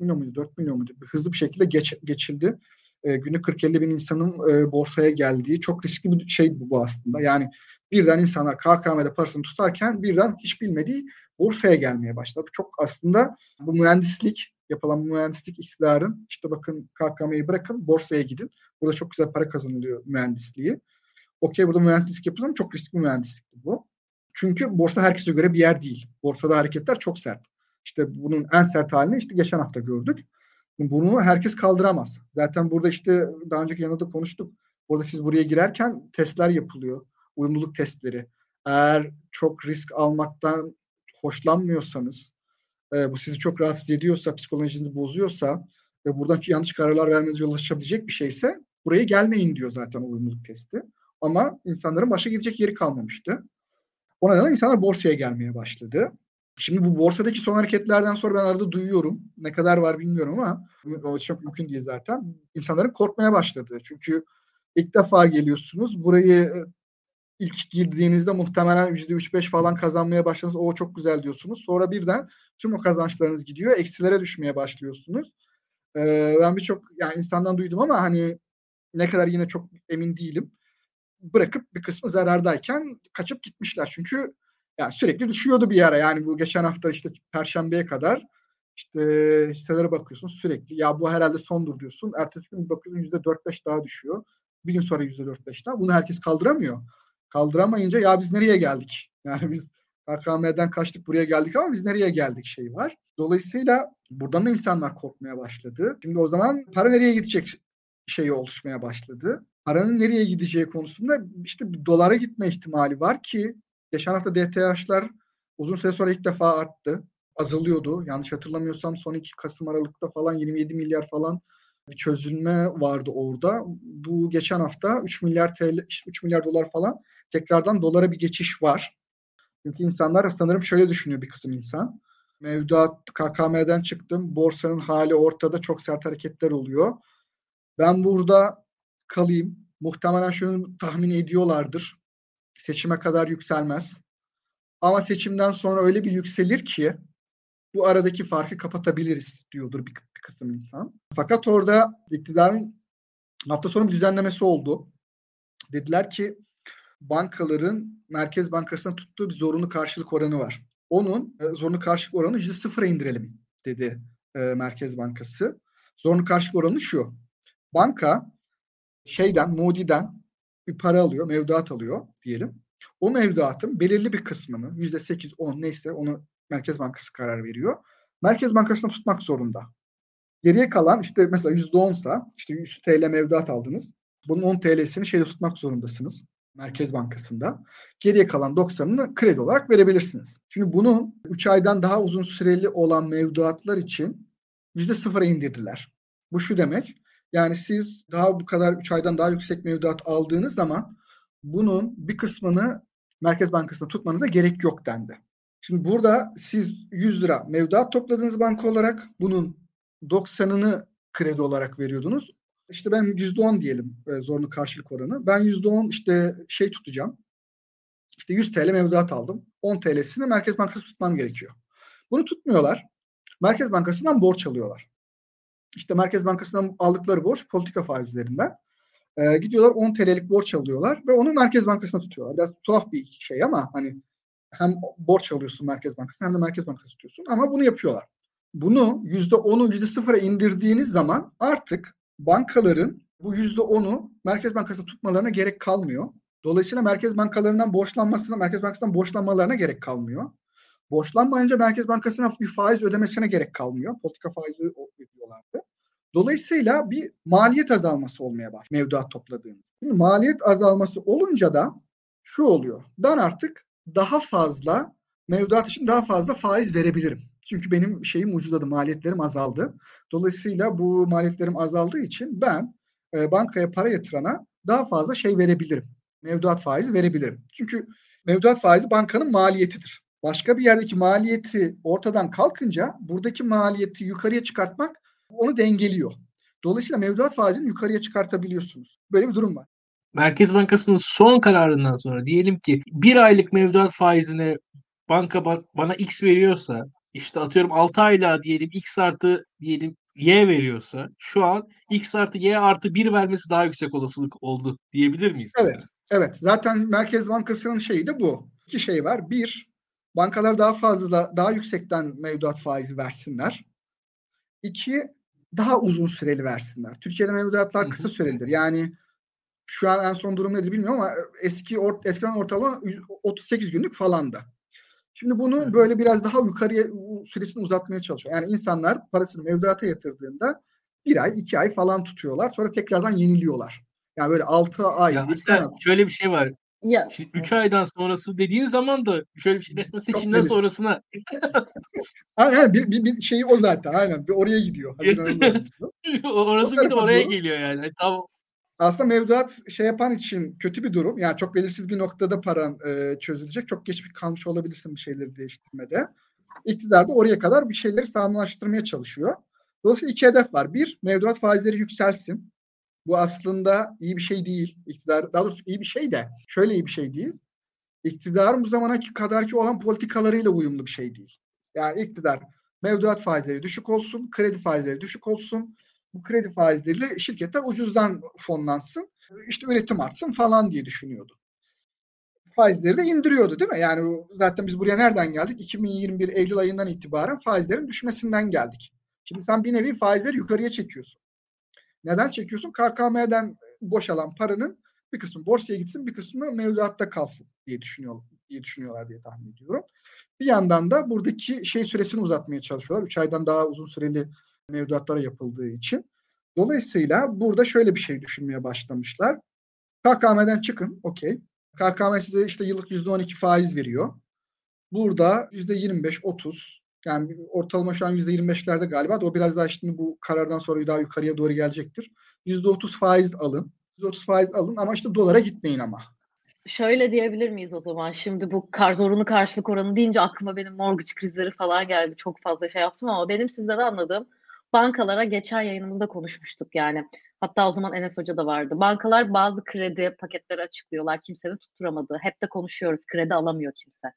muydu 4 milyon muydu hızlı bir şekilde geçildi. Günü 40-50 bin insanın borsaya geldiği çok riskli bir bu aslında. Yani birden insanlar KKM'de parasını tutarken birden hiç bilmediği borsaya gelmeye başladı. Bu çok aslında bu mühendislik, yapılan mühendislik iktidarın bakın KKM'yi bırakın borsaya gidin. Burada çok güzel para kazanılıyor mühendisliği. Okey, burada mühendislik yapılıyor ama çok riskli mühendislik bu. Çünkü borsa herkese göre bir yer değil. Borsada hareketler çok sert. Bunun en sert halini geçen hafta gördük. Bunu herkes kaldıramaz. Zaten burada daha önceki yanında da konuştuk. Burada siz buraya girerken testler yapılıyor. Uyumluluk testleri. Eğer çok risk almaktan hoşlanmıyorsanız, bu sizi çok rahatsız ediyorsa, psikolojinizi bozuyorsa ve buradan yanlış kararlar vermenize yol açabilecek bir şeyse buraya gelmeyin diyor zaten uyumluluk testi. Ama insanların başa gidecek yeri kalmamıştı. O nedenle insanlar borsaya gelmeye başladı. Şimdi bu borsadaki son hareketlerden sonra ben arada duyuyorum. Ne kadar var bilmiyorum ama o çok mümkün değil zaten. İnsanların korkmaya başladı. Çünkü ilk defa geliyorsunuz. Burayı ilk girdiğinizde muhtemelen %3-5 falan kazanmaya başladınız. O çok güzel diyorsunuz. Sonra birden tüm o kazançlarınız gidiyor. Eksilere düşmeye başlıyorsunuz. Ben birçok insandan duydum ama ne kadar yine çok emin değilim. Bırakıp bir kısmı zarardayken kaçıp gitmişler. Çünkü sürekli düşüyordu bir ara. Bu geçen hafta Perşembe'ye kadar hisselere bakıyorsun sürekli. Ya bu herhalde sondur diyorsun. Ertesi gün bakıyorsun %4-5 daha düşüyor. Bir gün sonra %4-5 daha. Bunu herkes kaldıramıyor. Kaldıramayınca ya biz nereye geldik? Biz KKM'den kaçtık buraya geldik ama biz nereye geldik var. Dolayısıyla buradan da insanlar korkmaya başladı. Şimdi o zaman para nereye gidecek oluşmaya başladı. Paranın nereye gideceği konusunda dolara gitme ihtimali var ki geçen hafta DTH'lar uzun süre sonra ilk defa arttı. Azalıyordu. Yanlış hatırlamıyorsam son 2 Kasım Aralık'ta falan 27 milyar falan bir çözülme vardı orada. Bu geçen hafta 3 milyar dolar falan tekrardan dolara bir geçiş var. Çünkü insanlar sanırım şöyle düşünüyor bir kısım insan. Mevduat KKM'den çıktım. Borsanın hali ortada, çok sert hareketler oluyor. Ben burada kalayım. Muhtemelen şunu tahmin ediyorlardır. Seçime kadar yükselmez. Ama seçimden sonra öyle bir yükselir ki bu aradaki farkı kapatabiliriz diyordur bir kısım insan. Fakat orada iktidarın Hafta sonu bir düzenlemesi oldu. Dediler ki bankaların Merkez Bankası'na tuttuğu bir zorunlu karşılık oranı var. Onun zorunlu karşılık oranı %0'a indirelim dedi Merkez Bankası. Zorunlu karşılık oranı şu. Banka Moody'den bir para alıyor, mevduat alıyor diyelim. O mevduatın belirli bir kısmını %8, 10 neyse onu Merkez Bankası karar veriyor. Merkez Bankası'na tutmak zorunda. Geriye kalan işte mesela %10'sa işte 100 TL mevduat aldınız. Bunun 10 TL'sini tutmak zorundasınız Merkez Bankası'nda. Geriye kalan 90'ını kredi olarak verebilirsiniz. Şimdi bunun 3 aydan daha uzun süreli olan mevduatlar için %0'a indirdiler. Bu şu demek. Yani siz daha bu kadar 3 aydan daha yüksek mevduat aldığınız zaman bunun bir kısmını Merkez Bankası'na tutmanıza gerek yok dendi. Şimdi burada siz 100 lira mevduat topladığınız banka olarak bunun 90'ını kredi olarak veriyordunuz. İşte ben %10 diyelim zorunlu karşılık oranı. Ben %10 tutacağım. 100 TL mevduat aldım. 10 TL'sini Merkez Bankası tutmam gerekiyor. Bunu tutmuyorlar. Merkez Bankası'ndan borç alıyorlar. Merkez Bankası'ndan aldıkları borç politika faizlerinden. Gidiyorlar 10 TL'lik borç alıyorlar ve onu Merkez Bankası'na tutuyorlar. Biraz tuhaf bir şey ama hem borç alıyorsun Merkez Bankası'na hem de Merkez Bankası'na tutuyorsun ama bunu yapıyorlar. Bunu %10'u %0'a indirdiğiniz zaman artık bankaların bu %10'u Merkez Bankası'na tutmalarına gerek kalmıyor. Dolayısıyla Merkez Bankası'ndan borçlanmalarına gerek kalmıyor. Borçlanmayınca Merkez Bankası'na bir faiz ödemesine gerek kalmıyor. Politika faizi ödüyorlardı. Dolayısıyla bir maliyet azalması olmaya başlıyor mevduat topladığınız. Şimdi maliyet azalması olunca da şu oluyor. Ben artık daha fazla mevduat için daha fazla faiz verebilirim. Çünkü benim ucuzladı, maliyetlerim azaldı. Dolayısıyla bu maliyetlerim azaldığı için ben bankaya para yatırana daha fazla verebilirim. Mevduat faizi verebilirim. Çünkü mevduat faizi bankanın maliyetidir. Başka bir yerdeki maliyeti ortadan kalkınca buradaki maliyeti yukarıya çıkartmak onu dengeliyor. Dolayısıyla mevduat faizini yukarıya çıkartabiliyorsunuz. Böyle bir durum var. Merkez Bankası'nın son kararından sonra diyelim ki bir aylık mevduat faizine banka bana X veriyorsa 6 aylığa diyelim X artı diyelim Y veriyorsa şu an X artı Y artı 1 vermesi daha yüksek olasılık oldu diyebilir miyiz? Evet. Zaten Merkez Bankası'nın de bu. İki var. Bir, bankalar daha yüksekten mevduat faizi versinler. İki, daha uzun süreli versinler. Türkiye'de mevduatlar kısa sürelidir. Yani şu an en son durum nedir bilmiyorum ama eskiden ortalama 38 günlük falandı. Şimdi bunu böyle biraz daha yukarıya süresini uzatmaya çalışıyor. Yani insanlar parasını mevduata yatırdığında 1 ay 2 ay falan tutuyorlar. Sonra tekrardan yeniliyorlar. Yani böyle 6 ay. Şöyle bir şey var. Ya. 3 aydan sonrası dediğin zaman da şöyle bir şey. Resmen seçimden sonrasına. Aynen bir o zaten. Aynen. Bir oraya gidiyor. Orası bir de oraya geliyor yani. Tamam. Aslında mevduat yapan için kötü bir durum. Yani çok belirsiz bir noktada paran çözülecek. Çok geç kalmış olabilirsin bir şeyleri değiştirmede. İktidar da oraya kadar bir şeyleri sağlamlaştırmaya çalışıyor. Dolayısıyla 2 hedef var. Bir, mevduat faizleri yükselsin. Bu aslında iyi bir şey değil. Daha doğrusu iyi bir şey de şöyle iyi bir şey değil. İktidarın bu zamana kadarki olan politikalarıyla uyumlu bir şey değil. Yani iktidar mevduat faizleri düşük olsun, kredi faizleri düşük olsun. Bu kredi faizleriyle şirketler ucuzdan fonlansın, üretim artsın falan diye düşünüyordu. Faizleri de indiriyordu değil mi? Yani zaten biz buraya nereden geldik? 2021 Eylül ayından itibaren faizlerin düşmesinden geldik. Şimdi sen bir nevi faizleri yukarıya çekiyorsun. Neden çekiyorsun? KKM'den boşalan paranın bir kısmı borsaya gitsin, bir kısmı mevduatta kalsın diye düşünüyorlar diye tahmin ediyorum. Bir yandan da buradaki süresini uzatmaya çalışıyorlar. 3 aydan daha uzun süreli mevduatlara yapıldığı için. Dolayısıyla burada şöyle bir düşünmeye başlamışlar. KKM'den çıkın, okey. KKM size yıllık %12 faiz veriyor. Burada %25-30, yani ortalama şu an %25'lerde galiba da o biraz daha bu karardan sonra daha yukarıya doğru gelecektir. %30 faiz alın. %30 faiz alın ama dolara gitmeyin ama. Şöyle diyebilir miyiz o zaman? Şimdi bu zorunlu karşılık oranı deyince aklıma benim mortgage krizleri falan geldi. Çok fazla yaptım ama benim sizden anladığım bankalara geçen yayınımızda konuşmuştuk yani. Hatta o zaman Enes Hoca da vardı. Bankalar bazı kredi paketleri açıklıyorlar. Kimsenin tutturamadığı. Hep de konuşuyoruz. Kredi alamıyor kimse.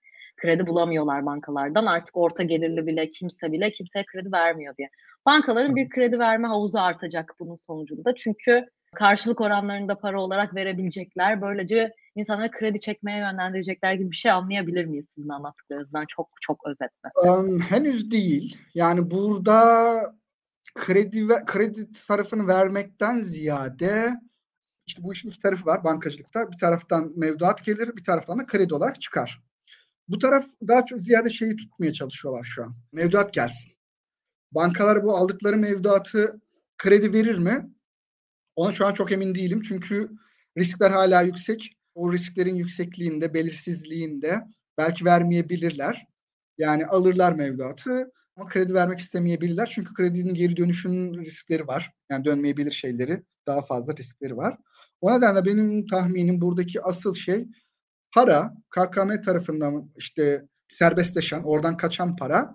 Kredi bulamıyorlar bankalardan. Artık orta gelirli bile kimse kimseye kredi vermiyor diye. Bankaların bir kredi verme havuzu artacak bunun sonucunda. Çünkü karşılık oranlarında para olarak verebilecekler. Böylece insanları kredi çekmeye yönlendirecekler gibi bir şey anlayabilir miyiz sizin anlattıklarınızdan çok özetle? Henüz değil. Yani burada kredi tarafını vermekten ziyade işte bu işin iki tarafı var bankacılıkta. Bir taraftan mevduat gelir, bir taraftan da kredi olarak çıkar. Bu taraf daha çok ziyade şeyi tutmaya çalışıyorlar şu an. Mevduat gelsin. Bankalar bu aldıkları mevduatı kredi verir mi? Ona şu an çok emin değilim. Çünkü riskler hala yüksek. O risklerin yüksekliğinde, belirsizliğinde belki vermeyebilirler. Yani alırlar mevduatı ama kredi vermek istemeyebilirler. Çünkü kredinin geri dönüşünün riskleri var. Yani dönmeyebilir şeyleri, daha fazla riskleri var. O nedenle benim tahminim buradaki asıl şey para, KKM tarafından işte serbestleşen, oradan kaçan para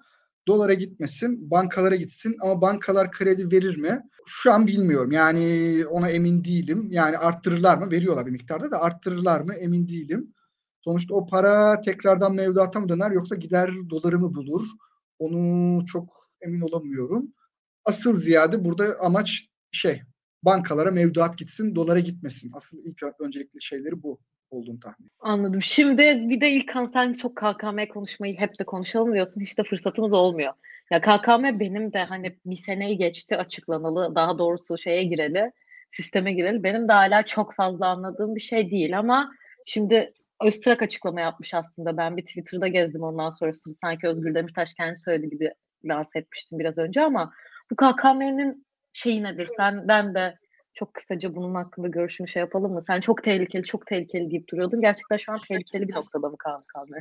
dolara gitmesin, bankalara gitsin. Ama bankalar kredi verir mi? Şu an bilmiyorum. Yani ona emin değilim. Yani arttırırlar mı? Veriyorlar bir miktarda da arttırırlar mı? Emin değilim. Sonuçta o para tekrardan mevduata mı döner yoksa gider doları mı bulur? Onu çok emin olamıyorum. Asıl ziyade burada amaç bankalara mevduat gitsin, dolara gitmesin. Asıl ilk öncelikli şeyleri bu olduğunu tahmin. Anladım. Şimdi bir de İlkan, sen çok KKM konuşmayı hep de konuşalım diyorsun. Hiç de fırsatımız olmuyor. Ya KKM benim de hani bir seneyi geçti açıklanalı. Daha doğrusu sisteme gireli. Benim de hala çok fazla anladığım bir şey değil ama şimdi Öztrak açıklama yapmış aslında. Ben bir Twitter'da gezdim ondan sonrasında. Sanki Özgür Demirtaş kendi söylediği gibi bahsetmiştim biraz önce ama bu KKM'nin şeyi nedir? Senden de çok kısaca bunun hakkında görüşünü yapalım mı? Sen çok tehlikeli deyip duruyordun. Gerçekten şu an tehlikeli bir noktada mı KKM?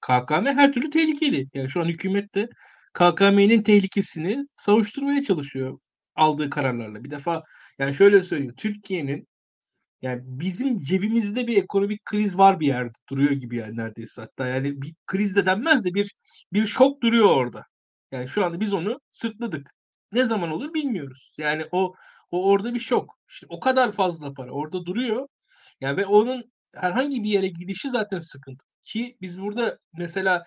KKM her türlü tehlikeli. Yani şu an hükümet de KKM'nin tehlikesini savuşturmaya çalışıyor aldığı kararlarla. Bir defa yani şöyle söyleyeyim. Türkiye'nin yani bizim cebimizde bir ekonomik kriz var bir yerde duruyor gibi yani neredeyse. Hatta yani bir kriz de denmez de bir şok duruyor orada. Yani şu anda biz onu sırtladık. Ne zaman olur bilmiyoruz. Yani o orada bir şok. İşte o kadar fazla para orada duruyor. Yani ve onun herhangi bir yere gidişi zaten sıkıntı. Ki biz burada mesela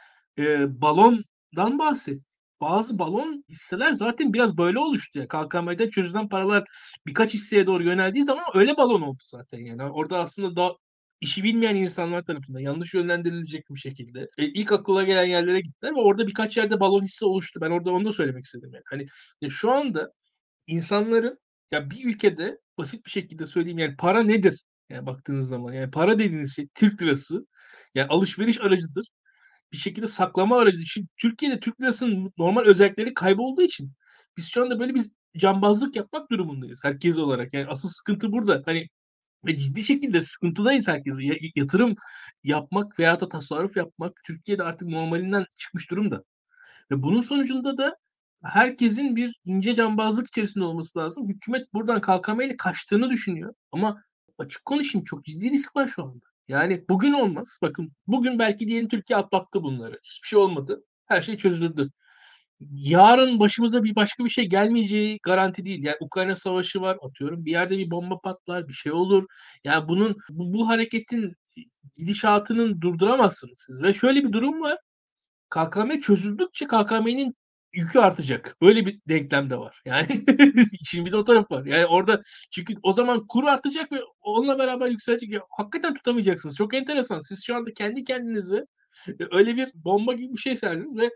balondan bahsettik. Bazı balon hisseler zaten biraz böyle oluştu. Ya. KKM'de çözülen paralar birkaç hisseye doğru yöneldiği zaman öyle balon oldu zaten. Yani orada aslında daha işi bilmeyen insanlar tarafından yanlış yönlendirilecek bir şekilde ilk akla gelen yerlere gittiler ve orada birkaç yerde balon hisse oluştu. Ben orada onu da söylemek istedim. Yani. Şu anda insanların ya bir ülkede basit bir şekilde söyleyeyim yani para nedir? Yani baktığınız zaman yani para dediğiniz şey Türk lirası. Yani alışveriş aracıdır. Bir şekilde saklama aracı. Şimdi Türkiye'de Türk lirasının normal özellikleri kaybolduğu için biz şu anda böyle bir cambazlık yapmak durumundayız herkes olarak. Yani asıl sıkıntı burada. Hani ve ciddi şekilde sıkıntıdayız herkes. Yatırım yapmak veya da tasarruf yapmak Türkiye'de artık normalinden çıkmış durumda. Ve bunun sonucunda da herkesin bir ince cambazlık içerisinde olması lazım. Hükümet buradan KKM ile kaçtığını düşünüyor. Ama açık konuşayım çok ciddi risk var şu anda. Yani bugün olmaz. Bakın bugün belki diyelim Türkiye atlattı bunları. Hiçbir şey olmadı. Her şey çözüldü. Yarın başımıza bir başka bir şey gelmeyeceği garanti değil. Yani Ukrayna savaşı var atıyorum. Bir yerde bir bomba patlar, bir şey olur. Yani bunun bu hareketin gidişatını durduramazsınız siz. Ve şöyle bir durum var. KKM çözüldükçe KKM'nin yükü artacak. Böyle bir denklem de var. Yani şimdi bir de o taraf var. Yani orada çünkü o zaman kuru artacak ve onunla beraber yükselecek. Ya, hakikaten tutamayacaksınız. Çok enteresan. Siz şu anda kendi kendinizi öyle bir bomba gibi bir şey serdiniz ve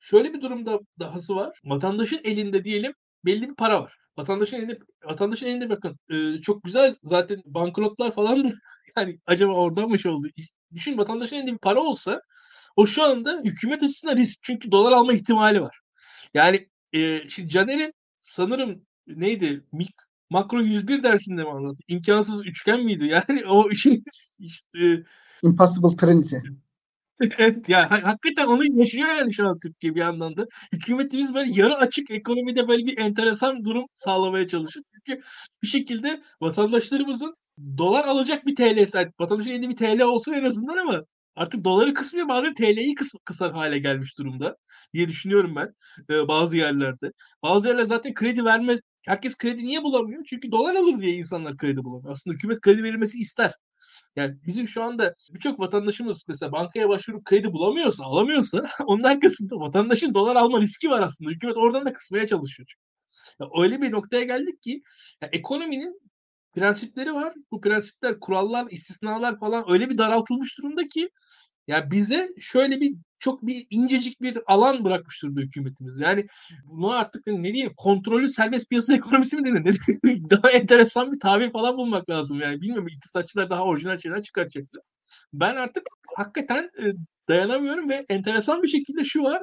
şöyle bir durumda dahası var. Vatandaşın elinde diyelim belli bir para var. Vatandaşın elinde bakın çok güzel zaten banknotlar falandır. Yani acaba oradan mı şey oldu? Düşün vatandaşın elinde bir para olsa o şu anda hükümet açısından risk. Çünkü dolar alma ihtimali var. Yani şimdi Caner'in sanırım neydi? Makro 101 dersinde mi anlattı? İmkansız üçgen miydi? Yani o işin işte... Impossible Trinity. Evet yani hakikaten onu yaşıyor yani şu an Türkiye bir yandan da. Hükümetimiz böyle yarı açık ekonomide böyle bir enteresan durum sağlamaya çalışıyor. Çünkü bir şekilde vatandaşlarımızın dolar alacak bir TL'si. Yani vatandaşın elinde bir TL olsun en azından ama artık doları kısmıyor bazen TL'yi kısar hale gelmiş durumda diye düşünüyorum ben bazı yerlerde. Bazı yerler zaten kredi verme, herkes kredi niye bulamıyor? Çünkü dolar alır diye insanlar kredi bulamıyor. Aslında hükümet kredi verilmesi ister. Yani bizim şu anda birçok vatandaşımız mesela bankaya başvurup kredi bulamıyorsa, alamıyorsa onun arkasında vatandaşın dolar alma riski var aslında. Hükümet oradan da kısmaya çalışıyor çünkü. Yani öyle bir noktaya geldik ki ekonominin prensipleri var. Bu prensipler, kurallar, istisnalar falan öyle bir daraltılmış durumda ki ya bize şöyle bir çok bir incecik bir alan bırakmış durumda hükümetimiz. Yani bunu artık ne diyeyim, kontrollü serbest piyasa ekonomisi mi denir? Daha enteresan bir tabir falan bulmak lazım yani. Bilmiyorum, iktisatçılar daha orijinal şeyler çıkartacaklar. Ben artık hakikaten dayanamıyorum ve enteresan bir şekilde şu var.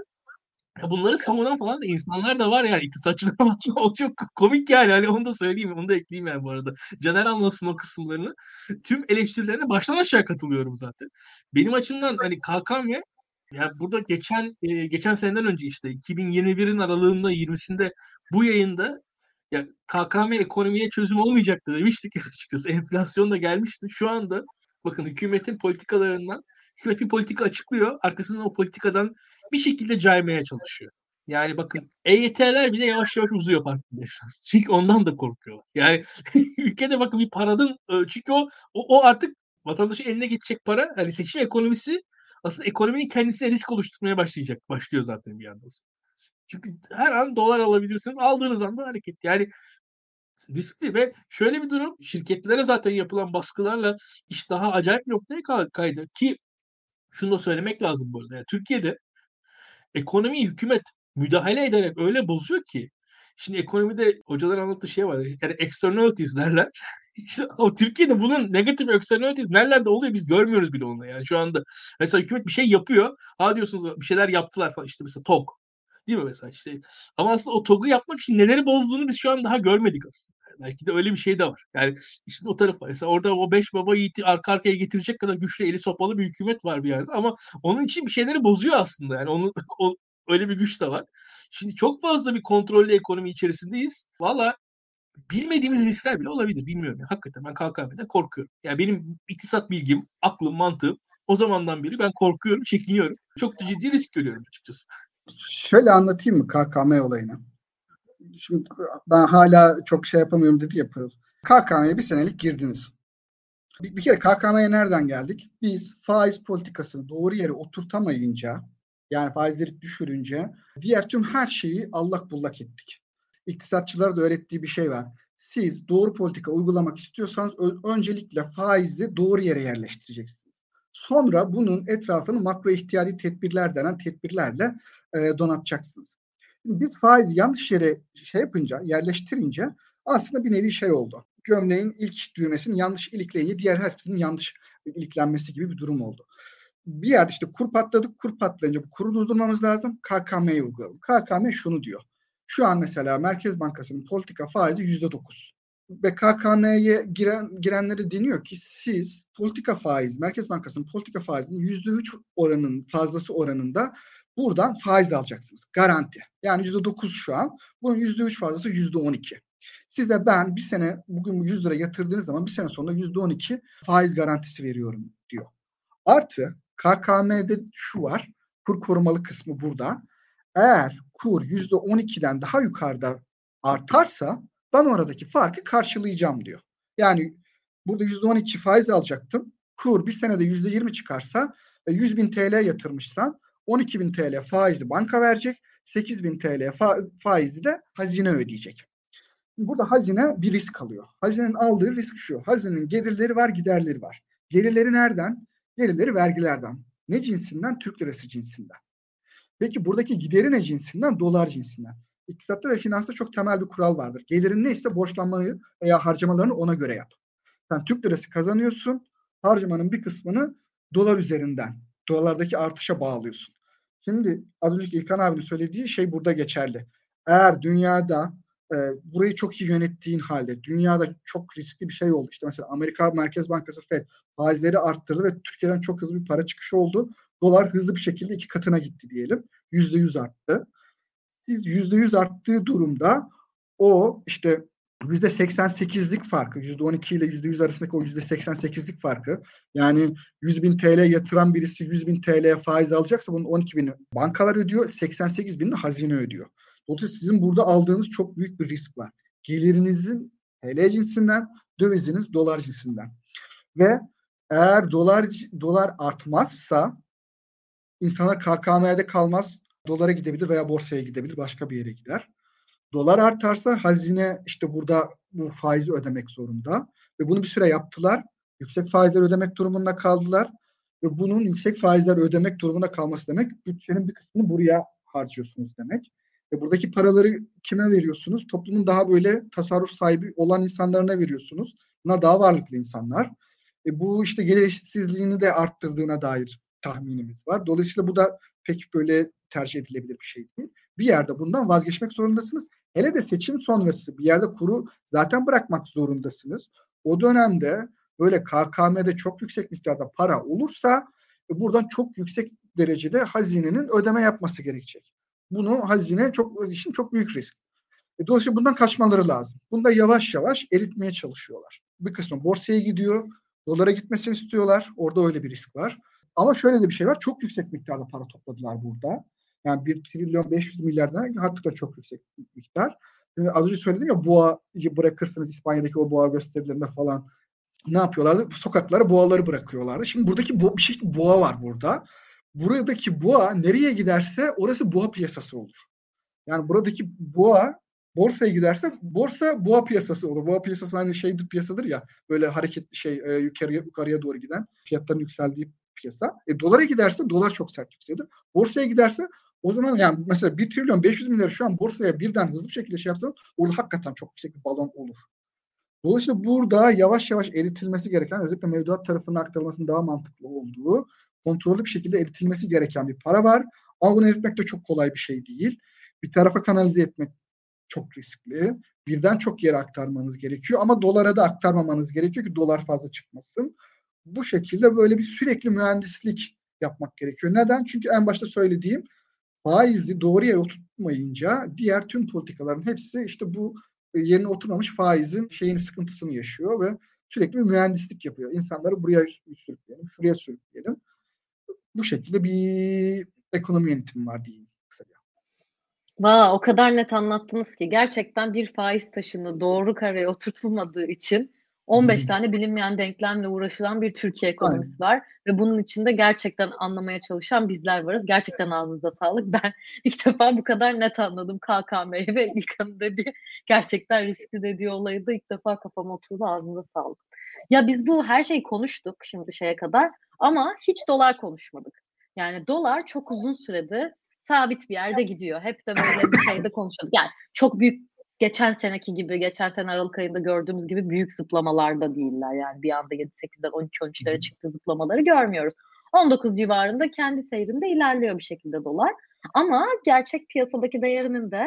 Bunları savunan falan da insanlar da var yani, iktisatçılar var. O çok komik yani. Hani onu da söyleyeyim, onu da ekleyeyim yani bu arada. Caner anlasın o kısımlarını. Tüm eleştirilerine baştan aşağı katılıyorum zaten. Benim açımdan hani KKM yani burada geçen seneden önce işte 2021'in aralığında 20'sinde bu yayında ya KKM ekonomiye çözüm olmayacaktı demiştik açıkçası. Enflasyon da gelmişti. Şu anda bakın hükümetin politikalarından, hükümet bir politika açıklıyor. Arkasından o politikadan bir şekilde caymaya çalışıyor. Yani bakın EYT'ler bile yavaş yavaş uzuyor farkındaysanız. Çünkü ondan da korkuyorlar. Yani ülkede bakın bir paradan, çünkü o artık vatandaşın eline geçecek para. Yani seçim ekonomisi aslında ekonominin kendisine risk oluşturmaya başlıyor zaten bir yandan. Çünkü her an dolar alabilirsiniz. Aldığınız anda hareket. Yani riskli ve şöyle bir durum, şirketlere zaten yapılan baskılarla iş daha acayip noktaya kaydı ki şunu da söylemek lazım bu arada. Yani Türkiye'de ekonomiyi hükümet müdahale ederek öyle bozuyor ki, şimdi ekonomide hocalar anlattığı şey var. Yani externalities derler. İşte o Türkiye'de bunun negatif externalities nerelerde oluyor biz görmüyoruz bile onu yani şu anda. Mesela hükümet bir şey yapıyor. Ha diyorsunuz bir şeyler yaptılar falan, işte mesela TOGG. Değil mi mesela işte. Ama aslında o TOGG'u yapmak için neleri bozduğunu biz şu an daha görmedik aslında. Yani belki de öyle bir şey de var. Yani işte o taraf var. Mesela orada o 5 baba yiğit arka arkaya getirecek kadar güçlü, eli sopalı bir hükümet var bir yerde. Ama onun için bir şeyleri bozuyor aslında. Yani onun öyle bir güç de var. Şimdi çok fazla bir kontrollü ekonomi içerisindeyiz. Valla bilmediğimiz riskler bile olabilir. Bilmiyorum ya. Hakikaten ben KKM'den korkuyorum. Yani benim iktisat bilgim, aklım, mantığım o zamandan beri ben korkuyorum, çekiniyorum. Çok ciddi risk görüyorum açıkçası. Şöyle anlatayım mı KKM olayını? Şimdi ben hala çok şey yapamıyorum dedi ya Pırıl. KKM'ye bir senelik girdiniz. Bir kere KKM'ye nereden geldik? Biz faiz politikasını doğru yere oturtamayınca, yani faizleri düşürünce diğer tüm her şeyi allak bullak ettik. İktisatçılara da öğrettiği bir şey var. Siz doğru politika uygulamak istiyorsanız öncelikle faizi doğru yere yerleştireceksiniz. Sonra bunun etrafını makro ihtiyari tedbirler denen tedbirlerle donatacaksınız. Şimdi biz faizi yanlış yere yerleştirince aslında bir nevi şey oldu. Gömleğin ilk düğmesinin yanlış ilikleyince diğer her şeyin yanlış iliklenmesi gibi bir durum oldu. Bir yerde işte kur patlayınca bu kuru durdurmamız lazım. KKM'yi uygulayalım. KKM şunu diyor. Şu an mesela Merkez Bankası'nın politika faizi %9. Ve KKM'ye girenleri deniyor ki siz politika faiz, Merkez Bankası'nın politika faizinin %3 oranının fazlası oranında buradan faiz alacaksınız. Garanti. Yani %9 şu an. Bunun %3 fazlası %12. Size ben bir sene, bugün 100 lira yatırdığınız zaman bir sene sonra %12 faiz garantisi veriyorum diyor. Artı KKM'de şu var. Kur korumalı kısmı burada. Eğer kur %12'den daha yukarıda artarsa ben oradaki farkı karşılayacağım diyor. Yani burada %12 faiz alacaktım. Kur bir senede %20 çıkarsa 100 bin TL yatırmışsan 12 bin TL faizi banka verecek. 8 bin TL faizi de hazine ödeyecek. Burada hazine bir risk alıyor. Hazinenin aldığı risk şu. Hazinenin gelirleri var, giderleri var. Gelirleri nereden? Gelirleri vergilerden. Ne cinsinden? Türk lirası cinsinden. Peki buradaki gideri ne cinsinden? Dolar cinsinden. İktisatta ve finansta çok temel bir kural vardır. Gelirin neyse borçlanmayı veya harcamalarını ona göre yap. Sen Türk lirası kazanıyorsun. Harcamanın bir kısmını dolar üzerinden, dolardaki artışa bağlıyorsun. Şimdi az önceki İlkan abinin söylediği şey burada geçerli. Eğer dünyada burayı çok iyi yönettiğin halde, dünyada çok riskli bir şey oldu. İşte mesela Amerika Merkez Bankası FED faizleri arttırdı ve Türkiye'den çok hızlı bir para çıkışı oldu. Dolar hızlı bir şekilde 2 katına gitti diyelim. %100 arttı. Siz %100 arttığı durumda o işte %88'lik farkı, %12 ile %100 arasındaki o %88'lik farkı, yani 100 bin TL yatıran birisi 100 bin TL faiz alacaksa bunun 12 bini bankalar ödüyor, 88 binini hazine ödüyor. Dolayısıyla sizin burada aldığınız çok büyük bir risk var. Gelirinizin TL cinsinden, döviziniz dolar cinsinden. Ve eğer dolar artmazsa insanlar KKM'de kalmaz, dolara gidebilir veya borsaya gidebilir, başka bir yere gider. Dolar artarsa hazine işte burada bu faizi ödemek zorunda. Ve bunu bir süre yaptılar. Yüksek faizler ödemek durumunda kaldılar. Ve bunun yüksek faizler ödemek durumunda kalması demek, bütçenin bir kısmını buraya harcıyorsunuz demek. Ve buradaki paraları kime veriyorsunuz? Toplumun daha böyle tasarruf sahibi olan insanlarına veriyorsunuz. Bunlar daha varlıklı insanlar. Bu işte gelir eşitsizliğini de arttırdığına dair tahminimiz var. Dolayısıyla bu da pek böyle tercih edilebilir bir şey değil. Bir yerde bundan vazgeçmek zorundasınız. Hele de seçim sonrası bir yerde kuru zaten bırakmak zorundasınız. O dönemde böyle KKM'de çok yüksek miktarda para olursa buradan çok yüksek derecede hazinenin ödeme yapması gerekecek. Bunu hazine için çok büyük risk. Dolayısıyla bundan kaçmaları lazım. Bunu da yavaş yavaş eritmeye çalışıyorlar. Bir kısmı borsaya gidiyor. Dolara gitmesini istiyorlar. Orada öyle bir risk var. Ama şöyle de bir şey var. Çok yüksek miktarda para topladılar burada. Yani 1.5 trilyon hatta da çok yüksek miktar. Şimdi az önce söyledim ya, boğayı bırakırsınız, İspanya'daki o boğa gösterilerinde falan ne yapıyorlardı? Sokaklara boğaları bırakıyorlardı. Şimdi buradaki boğa var burada. Buradaki boğa nereye giderse orası boğa piyasası olur. Yani buradaki boğa borsaya giderse borsa boğa piyasası olur. Boğa piyasası hani piyasadır ya, böyle hareketli yukarıya doğru giden, fiyatların yükseldiği piyasa. Dolara giderse dolar çok sert yükselir. Borsaya giderse o zaman yani mesela 1.5 trilyon şu an borsaya birden hızlı bir şekilde yapsanız orada hakikaten çok yüksek bir balon olur. Dolayısıyla burada yavaş yavaş eritilmesi gereken, özellikle mevduat tarafına aktarılmasının daha mantıklı olduğu, kontrollü bir şekilde eritilmesi gereken bir para var. Ama bunu eritmek de çok kolay bir şey değil. Bir tarafa kanalize etmek çok riskli. Birden çok yere aktarmanız gerekiyor ama dolara da aktarmamanız gerekiyor ki dolar fazla çıkmasın. Bu şekilde böyle bir sürekli mühendislik yapmak gerekiyor. Neden? Çünkü en başta söylediğim, faizi doğru yere oturtmayınca diğer tüm politikaların hepsi işte bu yerine oturmamış faizin sıkıntısını yaşıyor ve sürekli bir mühendislik yapıyor. İnsanları buraya sürükleyelim, şuraya sürükleyelim. Bu şekilde bir ekonomi yönetimi var diyeyim kısaca. O kadar net anlattınız ki gerçekten bir faiz taşını doğru kareye oturtulmadığı için 15 tane bilinmeyen denklemle uğraşılan bir Türkiye ekonomisi var. Ve bunun içinde gerçekten anlamaya çalışan bizler varız. Gerçekten ağzınıza sağlık. Ben ilk defa bu kadar net anladım KKM'yi ve İlkan'ın dediği gerçekten riskli dediği olayı da ilk defa kafama oturdu. Ağzınıza sağlık. Ya biz bu her şeyi konuştuk şimdi kadar ama hiç dolar konuşmadık. Yani dolar çok uzun süredir sabit bir yerde gidiyor. Hep de böyle bir şeyde konuşuyorduk. Yani çok büyük geçen sene Aralık ayında gördüğümüz gibi büyük zıplamalarda değiller. Yani bir anda 7-8'den 12-13'lere çıktı zıplamaları görmüyoruz. 19 civarında kendi seyrinde ilerliyor bir şekilde dolar. Ama gerçek piyasadaki değerinin de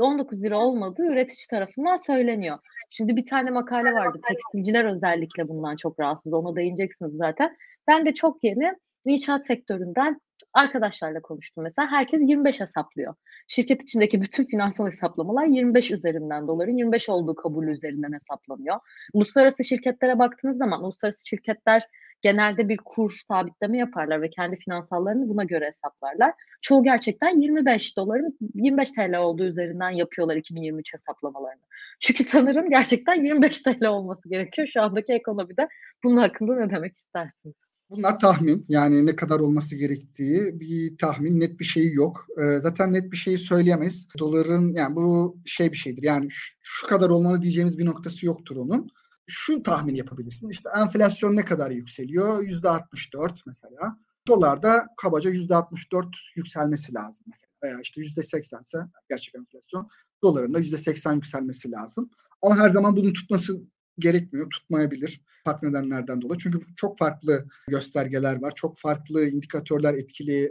19 lira olmadığı üretici tarafından söyleniyor. Şimdi bir tane makale vardı. Tekstilciler özellikle bundan çok rahatsız. Ona değineceksiniz zaten. Ben de çok yeni inşaat sektöründen arkadaşlarla konuştum mesela. Herkes 25 hesaplıyor. Şirket içindeki bütün finansal hesaplamalar 25 üzerinden, doların 25 olduğu kabulü üzerinden hesaplanıyor. Uluslararası şirketlere baktığınız zaman uluslararası şirketler genelde bir kur sabitleme yaparlar ve kendi finansallarını buna göre hesaplarlar. Çoğu gerçekten 25 doların 25 TL olduğu üzerinden yapıyorlar 2023 hesaplamalarını. Çünkü sanırım gerçekten 25 TL olması gerekiyor şu andaki ekonomide. Bunun hakkında ne demek istersiniz? Bunlar tahmin, yani ne kadar olması gerektiği bir tahmin, net bir şey yok. Zaten net bir şeyi söyleyemeyiz. Doların yani bu bir şeydir, yani şu kadar olmalı diyeceğimiz bir noktası yoktur onun. Şu tahmin yapabilirsin, işte enflasyon ne kadar yükseliyor? %64 mesela. Dolarda kabaca %64 yükselmesi lazım mesela. Veya işte %80 ise gerçek enflasyon, doların da %80 yükselmesi lazım. Ama her zaman bunun tutması gerekmiyor, tutmayabilir farklı nedenlerden dolayı. Çünkü çok farklı göstergeler var, çok farklı indikatörler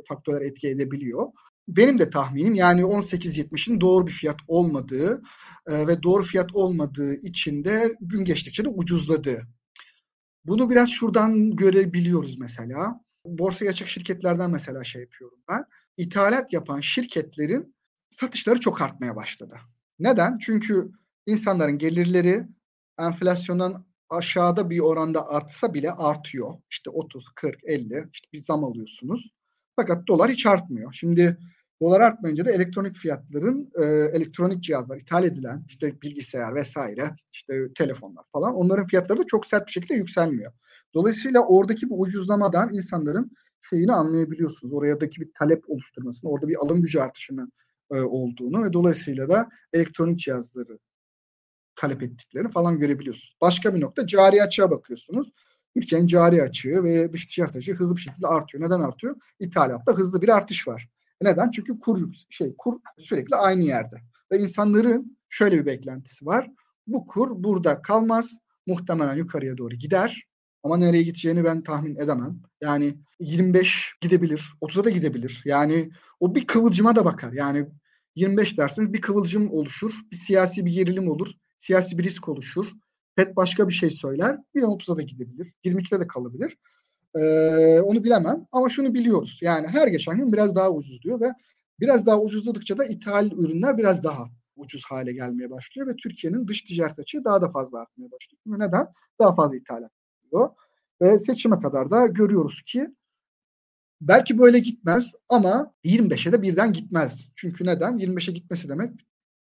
faktörler etki edebiliyor. Benim de tahminim yani 18.70'in doğru bir fiyat olmadığı ve doğru fiyat olmadığı için de gün geçtikçe de ucuzladı. Bunu biraz şuradan görebiliyoruz mesela. Borsaya açık şirketlerden mesela yapıyorum ben. İthalat yapan şirketlerin satışları çok artmaya başladı. Neden? Çünkü insanların gelirleri enflasyondan aşağıda bir oranda artsa bile artıyor. İşte 30, 40, 50 bir zam alıyorsunuz. Fakat dolar hiç artmıyor. Şimdi dolar artmayınca da elektronik fiyatların, elektronik cihazlar, ithal edilen bilgisayar vesaire, telefonlar falan, onların fiyatları da çok sert bir şekilde yükselmiyor. Dolayısıyla oradaki bu ucuzlamadan insanların anlayabiliyorsunuz. Oradaki bir talep oluşturmasını, orada bir alım gücü artışını olduğunu ve dolayısıyla da elektronik cihazları talep ettiklerini falan görebiliyorsunuz. Başka bir nokta, cari açığa bakıyorsunuz. Ülkenin cari açığı ve dış ticaret açığı hızlı bir şekilde artıyor. Neden artıyor? İthalatta hızlı bir artış var. Neden? Çünkü kur sürekli aynı yerde. Ve insanların şöyle bir beklentisi var. Bu kur burada kalmaz. Muhtemelen yukarıya doğru gider. Ama nereye gideceğini ben tahmin edemem. Yani 25 gidebilir. 30'a da gidebilir. Yani o bir kıvılcıma da bakar. Yani 25 derseniz bir kıvılcım oluşur. Bir siyasi bir gerilim olur. Siyasi bir risk oluşur. FED başka bir şey söyler. Bir de 30'a da gidebilir. 22'de de kalabilir. Onu bilemem. Ama şunu biliyoruz. Yani her geçen gün biraz daha ucuzluyor ve biraz daha ucuzladıkça da ithal ürünler biraz daha ucuz hale gelmeye başlıyor ve Türkiye'nin dış ticaret açığı daha da fazla artmaya başlıyor. Neden? Daha fazla ithalat yapıyor. Ve seçime kadar da görüyoruz ki belki böyle gitmez ama 25'e de birden gitmez. Çünkü neden? 25'e gitmesi demek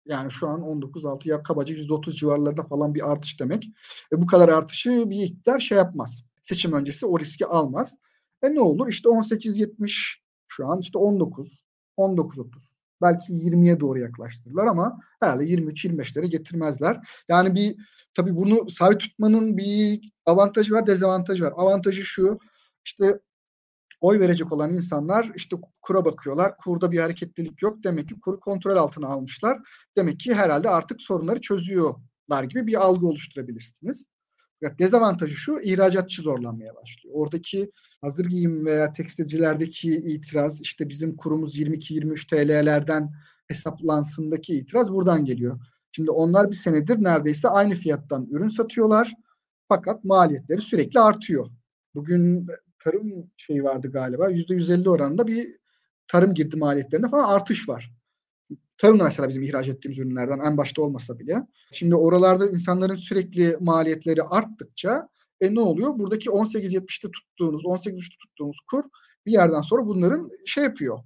yani şu an 19.6 ya kabaca %30 civarlarında falan bir artış demek. Bu kadar artışı bir iktidar yapmaz. Seçim öncesi o riski almaz. Ne olur? İşte 18.70 şu an işte 19, 19.30. Belki 20'ye doğru yaklaştırırlar ama herhalde 23-25'lere getirmezler. Yani bir tabii bunu sabit tutmanın bir avantajı var, dezavantajı var. Avantajı şu, işte oy verecek olan insanlar işte kura bakıyorlar. Kurda bir hareketlilik yok. Demek ki kuru kontrol altına almışlar. Demek ki herhalde artık sorunları çözüyorlar gibi bir algı oluşturabilirsiniz. Fakat dezavantajı şu, ihracatçı zorlanmaya başlıyor. Oradaki hazır giyim veya tekstilcilerdeki itiraz, işte bizim kurumuz 22-23 TL'lerden hesaplansındaki itiraz buradan geliyor. Şimdi onlar bir senedir neredeyse aynı fiyattan ürün satıyorlar. Fakat maliyetleri sürekli artıyor. Bugün tarım şeyi vardı galiba, %150 oranında bir tarım girdi maliyetlerinde falan artış var. Tarım da mesela bizim ihraç ettiğimiz ürünlerden en başta olmasa bile. Şimdi oralarda insanların sürekli maliyetleri arttıkça ne oluyor? Buradaki 18.70'te tuttuğunuz, 18.3'te tuttuğunuz kur bir yerden sonra bunların yapıyor.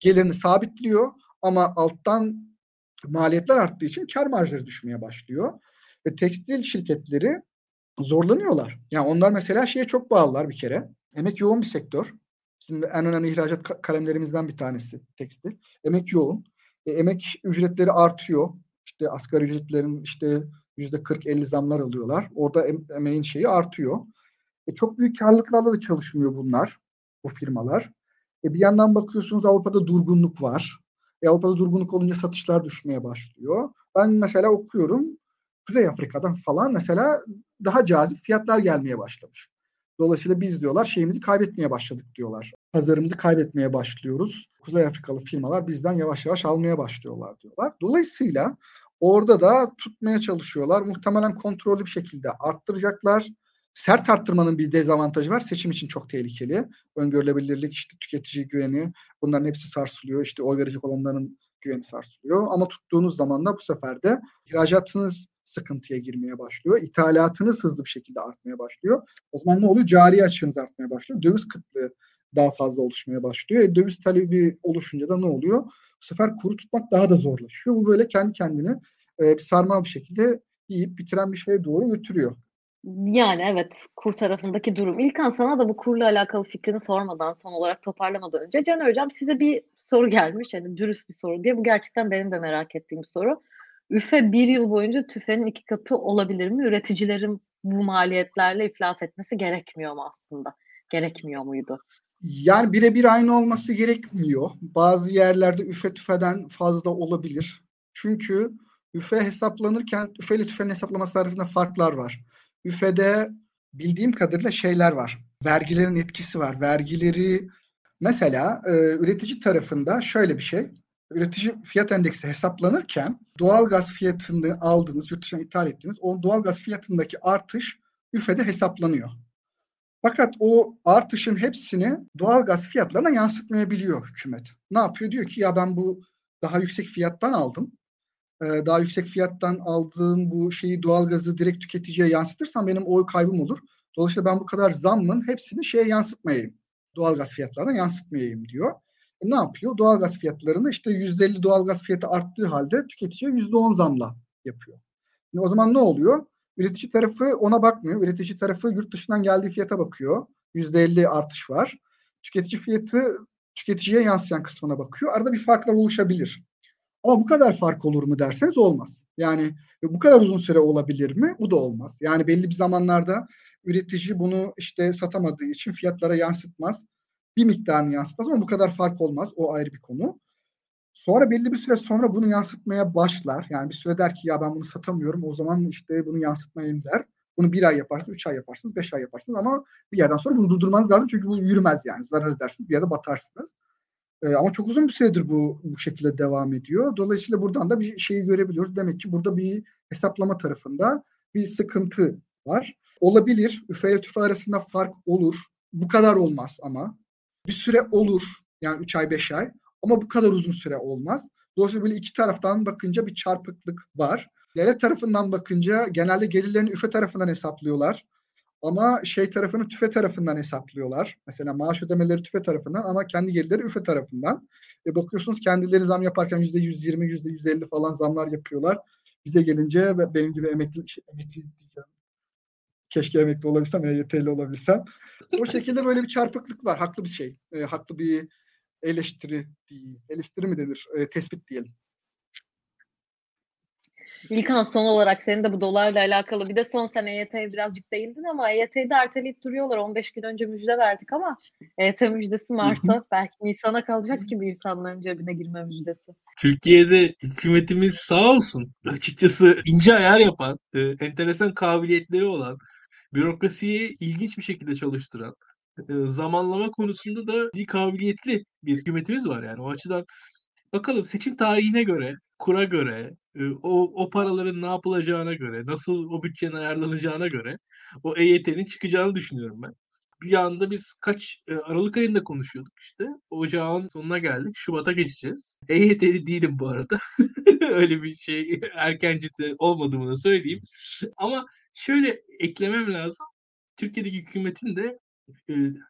Gelirini sabitliyor ama alttan maliyetler arttığı için kar marjları düşmeye başlıyor. Ve tekstil şirketleri zorlanıyorlar. Yani onlar mesela çok bağlılar bir kere. Emek yoğun bir sektör. Bizim en önemli ihracat kalemlerimizden bir tanesi tekstil. Emek yoğun. Emek ücretleri artıyor. İşte asgari ücretlerin %40-50 zamlar alıyorlar. Orada emeğin artıyor. Çok büyük karlılıklarla da çalışmıyor bunlar, bu firmalar. Bir yandan bakıyorsunuz Avrupa'da durgunluk var. Avrupa'da durgunluk olunca satışlar düşmeye başlıyor. Ben mesela okuyorum Kuzey Afrika'dan falan mesela daha cazip fiyatlar gelmeye başlamış. Dolayısıyla biz diyorlar şeyimizi kaybetmeye başladık diyorlar. Pazarımızı kaybetmeye başlıyoruz. Kuzey Afrikalı firmalar bizden yavaş yavaş almaya başlıyorlar diyorlar. Dolayısıyla orada da tutmaya çalışıyorlar. Muhtemelen kontrollü bir şekilde arttıracaklar. Sert arttırmanın bir dezavantajı var. Seçim için çok tehlikeli. Öngörülebilirlik, tüketici güveni, bunların hepsi sarsılıyor. Oy verecek olanların güveni sarsılıyor. Ama tuttuğunuz zaman da bu sefer de ihracatınız sıkıntıya girmeye başlıyor. İthalatınız hızlı bir şekilde artmaya başlıyor. O zaman ne oluyor? Cari açığınız artmaya başlıyor. Döviz kıtlığı daha fazla oluşmaya başlıyor. Döviz talebi oluşunca da ne oluyor? Bu sefer kuru tutmak daha da zorlaşıyor. Bu böyle kendi kendine bir sarmal bir şekilde yiyip bitiren bir şeye doğru götürüyor. Yani evet, kur tarafındaki durum. İlkan, sana da bu kurla alakalı fikrini sormadan, son olarak toparlamadan önce Caner Hocam size bir soru gelmiş. Dürüst bir soru diye. Bu gerçekten benim de merak ettiğim bir soru. ÜFE bir yıl boyunca TÜFE'nin 2 katı olabilir mi? Üreticilerin bu maliyetlerle iflas etmesi gerekmiyor mu aslında? Gerekmiyor muydu? Yani birebir aynı olması gerekmiyor. Bazı yerlerde ÜFE TÜFE'den fazla olabilir. Çünkü ÜFE hesaplanırken ÜFE ile TÜFE'nin hesaplaması arasında farklar var. ÜFE'de bildiğim kadarıyla şeyler var. Vergilerin etkisi var. Vergileri mesela üretici tarafında şöyle bir şey. Üretici fiyat endeksi hesaplanırken doğalgaz fiyatını aldınız, yurt dışına ithal ettiniz. O doğalgaz fiyatındaki artış ÜFE'de hesaplanıyor. Fakat o artışın hepsini doğalgaz fiyatlarına yansıtmayabiliyor hükümet. Ne yapıyor? Diyor ki ya ben bu daha yüksek fiyattan aldım. Daha yüksek fiyattan aldığım bu doğalgazı direkt tüketiciye yansıtırsam benim oy kaybım olur. Dolayısıyla ben bu kadar zammın hepsini yansıtmayayım. Doğalgaz fiyatlarına yansıtmayayım diyor. Ne yapıyor? Doğalgaz fiyatlarını %50 doğalgaz fiyatı arttığı halde tüketiciye %10 zamla yapıyor. O zaman ne oluyor? Üretici tarafı ona bakmıyor. Üretici tarafı yurt dışından geldiği fiyata bakıyor. %50 artış var. Tüketici fiyatı tüketiciye yansıyan kısmına bakıyor. Arada bir farklar oluşabilir. Ama bu kadar fark olur mu derseniz olmaz. Yani bu kadar uzun süre olabilir mi? Bu da olmaz. Yani belli bir zamanlarda üretici bunu işte satamadığı için fiyatlara yansıtmaz. Bir miktarını yansıtmaz ama bu kadar fark olmaz. O ayrı bir konu. Sonra belli bir süre sonra bunu yansıtmaya başlar. Yani bir süre der ki ya ben bunu satamıyorum. O zaman işte bunu yansıtmayayım der. Bunu 1 ay yaparsınız, 3 ay yaparsınız, 5 ay yaparsınız ama bir yerden sonra bunu durdurmanız lazım. Çünkü bu yürümez yani. Zarar edersiniz, bir yerde batarsınız. Ama çok uzun bir süredir bu şekilde devam ediyor. Dolayısıyla buradan da bir şeyi görebiliyoruz. Demek ki burada bir hesaplama tarafında bir sıkıntı var. Olabilir. Üfe ile tüfe arasında fark olur. Bu kadar olmaz ama. Bir süre olur. Yani 3 ay, 5 ay. Ama bu kadar uzun süre olmaz. Dolayısıyla böyle iki taraftan bakınca bir çarpıklık var. Devlet tarafından bakınca genelde gelirlerini üfe tarafından hesaplıyorlar. Ama şey tarafını tüfe tarafından hesaplıyorlar. Mesela maaş ödemeleri tüfe tarafından ama kendi gelirleri üfe tarafından. Bakıyorsunuz kendileri zam yaparken %120, %150 falan zamlar yapıyorlar. Bize gelince benim gibi emekli diyeceğim. Keşke emekli olabilsem, EYT'li olabilsem. O şekilde böyle bir çarpıklık var. Haklı bir şey. Haklı bir eleştiri değil. Eleştiri mi denir? Tespit diyelim. İlkan, son olarak senin de bu dolarla alakalı, bir de son sen EYT'ye birazcık değindin ama EYT'yi de erteleyip duruyorlar. 15 gün önce müjde verdik ama EYT müjdesi Mart'ta, belki Nisan'a kalacak gibi insanların cebine girme müjdesi. Türkiye'de hükümetimiz sağ olsun açıkçası ince ayar yapan, enteresan kabiliyetleri olan, bürokrasiyi ilginç bir şekilde çalıştıran, zamanlama konusunda da kabiliyetli bir hükümetimiz var yani. O açıdan bakalım seçim tarihine göre, kura göre, o paraların ne yapılacağına göre, nasıl o bütçenin ayarlanacağına göre o EYT'nin çıkacağını düşünüyorum ben. Bir anda biz Aralık ayında konuşuyorduk işte. Ocağın sonuna geldik. Şubat'a geçeceğiz. EYT'li değilim bu arada. Öyle bir şey erkenci de olmadığımı da söyleyeyim. Ama şöyle eklemem lazım. Türkiye'deki hükümetin de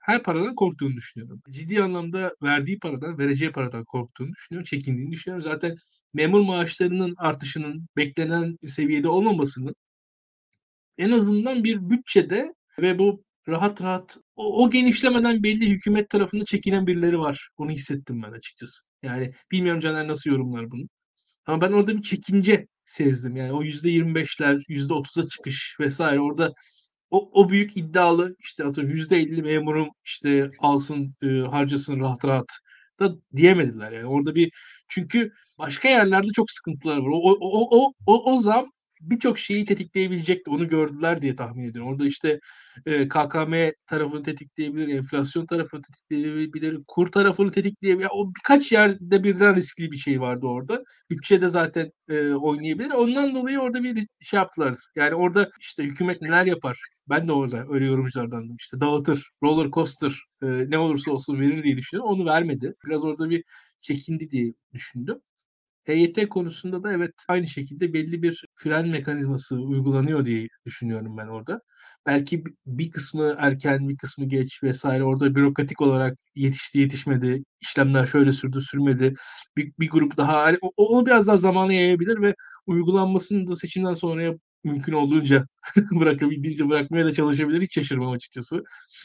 her paradan korktuğunu düşünüyorum. Ciddi anlamda verdiği paradan, vereceği paradan korktuğunu düşünüyorum, çekindiğini düşünüyorum. Zaten memur maaşlarının artışının beklenen seviyede olmamasının en azından bir bütçede ve bu rahat o genişlemeden belli hükümet tarafında çekinen birileri var. Onu hissettim ben açıkçası. Yani bilmiyorum Caner nasıl yorumlar bunu. Ama ben orada bir çekince sezdim. Yani o %25'ler, %30'a çıkış vesaire orada O büyük iddialı işte atıyorum %50 memurum işte alsın harcasın rahat da diyemediler yani orada bir, çünkü başka yerlerde çok sıkıntılar var. O zam birçok şeyi tetikleyebilecekti, onu gördüler diye tahmin ediyorum. Orada işte KKM tarafını tetikleyebilir, enflasyon tarafını tetikleyebilir, kur tarafını tetikleyebilir. O birkaç yerde birden riskli bir şey vardı orada. Bütçede zaten oynayabilir. Ondan dolayı orada bir şey yaptılar. Yani orada işte hükümet neler yapar? Ben de orada öyle yorumculardandım. İşte dağıtır, roller coaster ne olursa olsun verir diye düşünüyorum. Onu vermedi. Biraz orada bir çekindi diye düşündüm. EYT konusunda da evet aynı şekilde belli bir fren mekanizması uygulanıyor diye düşünüyorum ben orada. Belki bir kısmı erken, bir kısmı geç vesaire, orada bürokratik olarak yetişmedi, işlemler şöyle sürdü, sürmedi. Bir grup daha, onu biraz daha zamana yayabilir ve uygulanmasını da seçimden sonraya mümkün olduğunca bırakabildiğince bırakmaya da çalışabilir. Hiç şaşırmam açıkçası.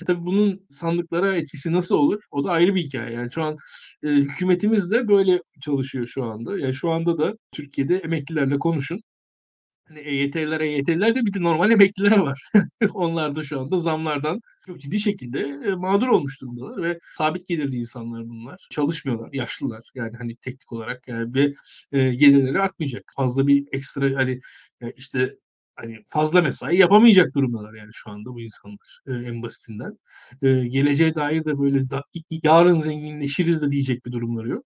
Tabii bunun sandıklara etkisi nasıl olur? O da ayrı bir hikaye. Yani şu an hükümetimiz de böyle çalışıyor şu anda. Yani şu anda da Türkiye'de emeklilerle konuşun. Hani EYT'liler de bir de normal emekliler var. Onlar da şu anda zamlardan çok ciddi şekilde mağdur olmuş durumdalar ve sabit gelirli insanlar bunlar. Çalışmıyorlar, yaşlılar yani hani teknik olarak yani ve gelirleri artmayacak. Fazla bir ekstra hani işte hani fazla mesai yapamayacak durumdalar yani şu anda bu insanlar en basitinden. Geleceğe dair de böyle yarın zenginleşiriz de diyecek bir durumları yok.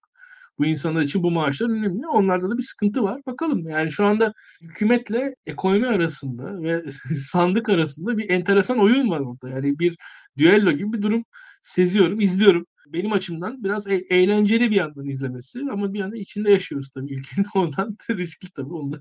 Bu insanlar için bu maaşlar önemli. Onlarda da bir sıkıntı var. Bakalım yani şu anda hükümetle ekonomi arasında ve sandık arasında bir enteresan oyun var orada. Yani bir düello gibi bir durum seziyorum, izliyorum. Benim açımdan biraz eğlenceli bir yandan izlemesi ama bir yandan içinde yaşıyoruz tabii ülkenin, ondan riskli tabii, onu da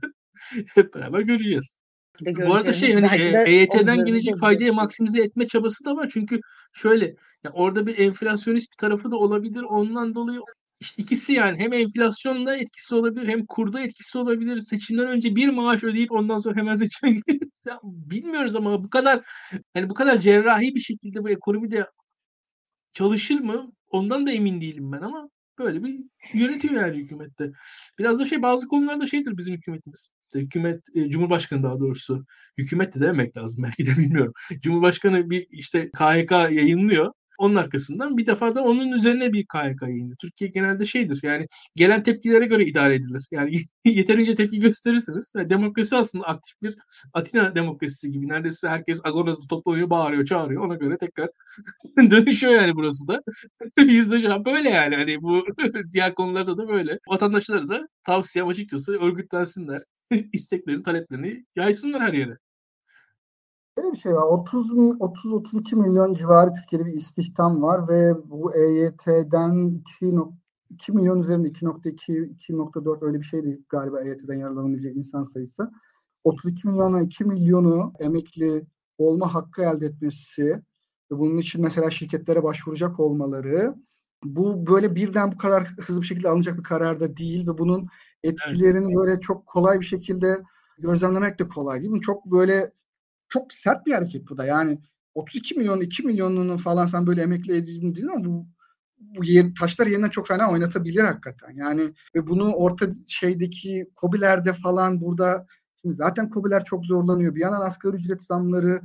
hep beraber göreceğiz. Bu arada hani EYT'den gelecek faydayı maksimize etme çabası da var. Çünkü şöyle orada bir enflasyonist bir tarafı da olabilir. Ondan dolayı İşte ikisi yani hem enflasyonda etkisi olabilir hem kurda etkisi olabilir. Seçimden önce bir maaş ödeyip ondan sonra hemen seçime gidiyor. Bilmiyoruz ama bu kadar cerrahi bir şekilde bu ekonomide çalışır mı? Ondan da emin değilim ben ama Böyle bir yönetiyor yani hükümette. Biraz da bazı konularda şeydir bizim hükümetimiz. Hükümet, Cumhurbaşkanı daha doğrusu. Hükümet de demek lazım belki de, bilmiyorum. Cumhurbaşkanı bir KHK yayınlıyor. Onun arkasından bir defa da onun üzerine bir KHK yayınlıyor. Türkiye genelde yani gelen tepkilere göre idare edilir. Yani yeterince tepki gösterirsiniz. Yani demokrasi aslında aktif bir Atina demokrasisi gibi. Neredeyse herkes agorada toplanıyor, bağırıyor, çağırıyor. Ona göre tekrar dönüşüyor yani burası da. %100 böyle yani. Hani bu diğer konularda da böyle. Vatandaşlara da tavsiyem açıkçası örgütlensinler. İsteklerini, taleplerini yaysınlar her yere. Böyle bir şey var. 30-32 milyon civarı Türkiye'de bir istihdam var ve bu EYT'den 2 milyon üzerinde 2.2-2.4 öyle bir şeydi galiba EYT'den yararlanabilecek insan sayısı. 32 milyona 2 milyonu emekli olma hakkı elde etmesi ve bunun için mesela şirketlere başvuracak olmaları, bu böyle birden bu kadar hızlı bir şekilde alınacak bir karar da değil ve bunun etkilerini böyle çok kolay bir şekilde gözlemlemek de kolay değil. Çok böyle çok sert bir hareket bu da. Yani 32 milyon, 2 milyonunu falan sen böyle emekli edeyim değil ama bu taşlar yerinden çok fena oynatabilir hakikaten. Yani ve bunu orta KOBİ'lerde falan burada şimdi zaten KOBİ'ler çok zorlanıyor. Bir yandan asgari ücret zamları,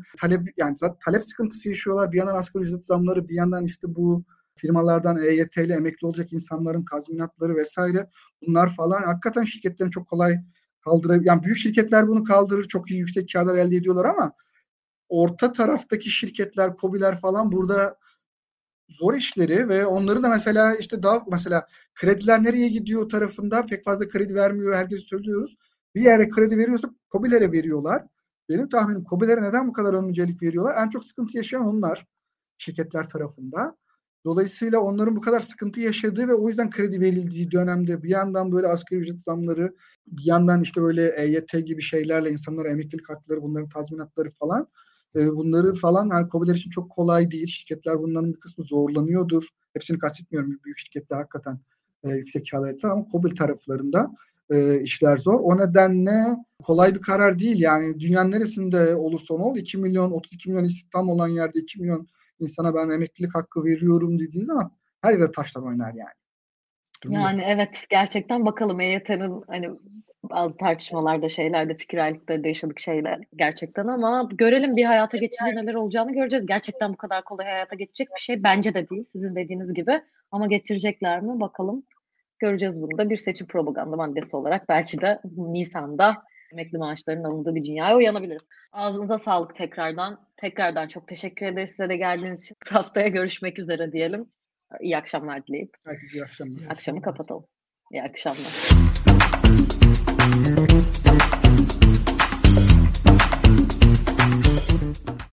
talep sıkıntısı yaşıyorlar. Bir yandan asgari ücret zamları, bir yandan bu firmalardan EYT ile emekli olacak insanların tazminatları vesaire. Bunlar falan hakikaten şirketlerin çok kolay büyük şirketler bunu kaldırır, çok iyi yüksek kârlar elde ediyorlar ama orta taraftaki şirketler, KOBİ'ler falan burada zor işleri ve onları da mesela daha krediler nereye gidiyor tarafında pek fazla kredi vermiyor, herkes söylüyoruz. Bir yere kredi veriyorsa KOBİ'lere veriyorlar. Benim tahminim KOBİ'lere neden bu kadar öncelik veriyorlar? En çok sıkıntı yaşayan onlar şirketler tarafında. Dolayısıyla onların bu kadar sıkıntı yaşadığı ve o yüzden kredi verildiği dönemde bir yandan böyle asgari ücret zamları, bir yandan böyle EYT gibi şeylerle insanlara emeklilik hakları, bunların tazminatları falan, bunları falan KOBİ'ler için çok kolay değil. Şirketler bunların bir kısmı zorlanıyordur. Hepsini kastetmiyorum. Büyük şirketler hakikaten yüksek kârlar ettiler ama KOBİ taraflarında işler zor. O nedenle kolay bir karar değil. Yani dünyanın neresinde olursa ol, 2 milyon, 32 milyon istihdam olan yerde 2 milyon insana ben emeklilik hakkı veriyorum dediğiniz ama her yere taşlar oynar yani. Yani evet, gerçekten bakalım EYT'nin bazı tartışmalarda fikir ayrılıklarında yaşadık gerçekten ama görelim bir hayata geçince neler olacağını göreceğiz. Gerçekten bu kadar kolay hayata geçecek bir şey bence de değil, sizin dediğiniz gibi, ama geçirecekler mi bakalım, göreceğiz. Bunu da bir seçim propaganda maddesi olarak belki de Nisan'da emekli maaşlarının alındığı bir dünyaya uyanabiliriz. Ağzınıza sağlık tekrardan. Tekrardan çok teşekkür ederiz size de geldiğiniz için. Haftaya görüşmek üzere diyelim. İyi akşamlar dileyip. Herkese iyi akşamlar. Akşamı kapatalım. İyi akşamlar.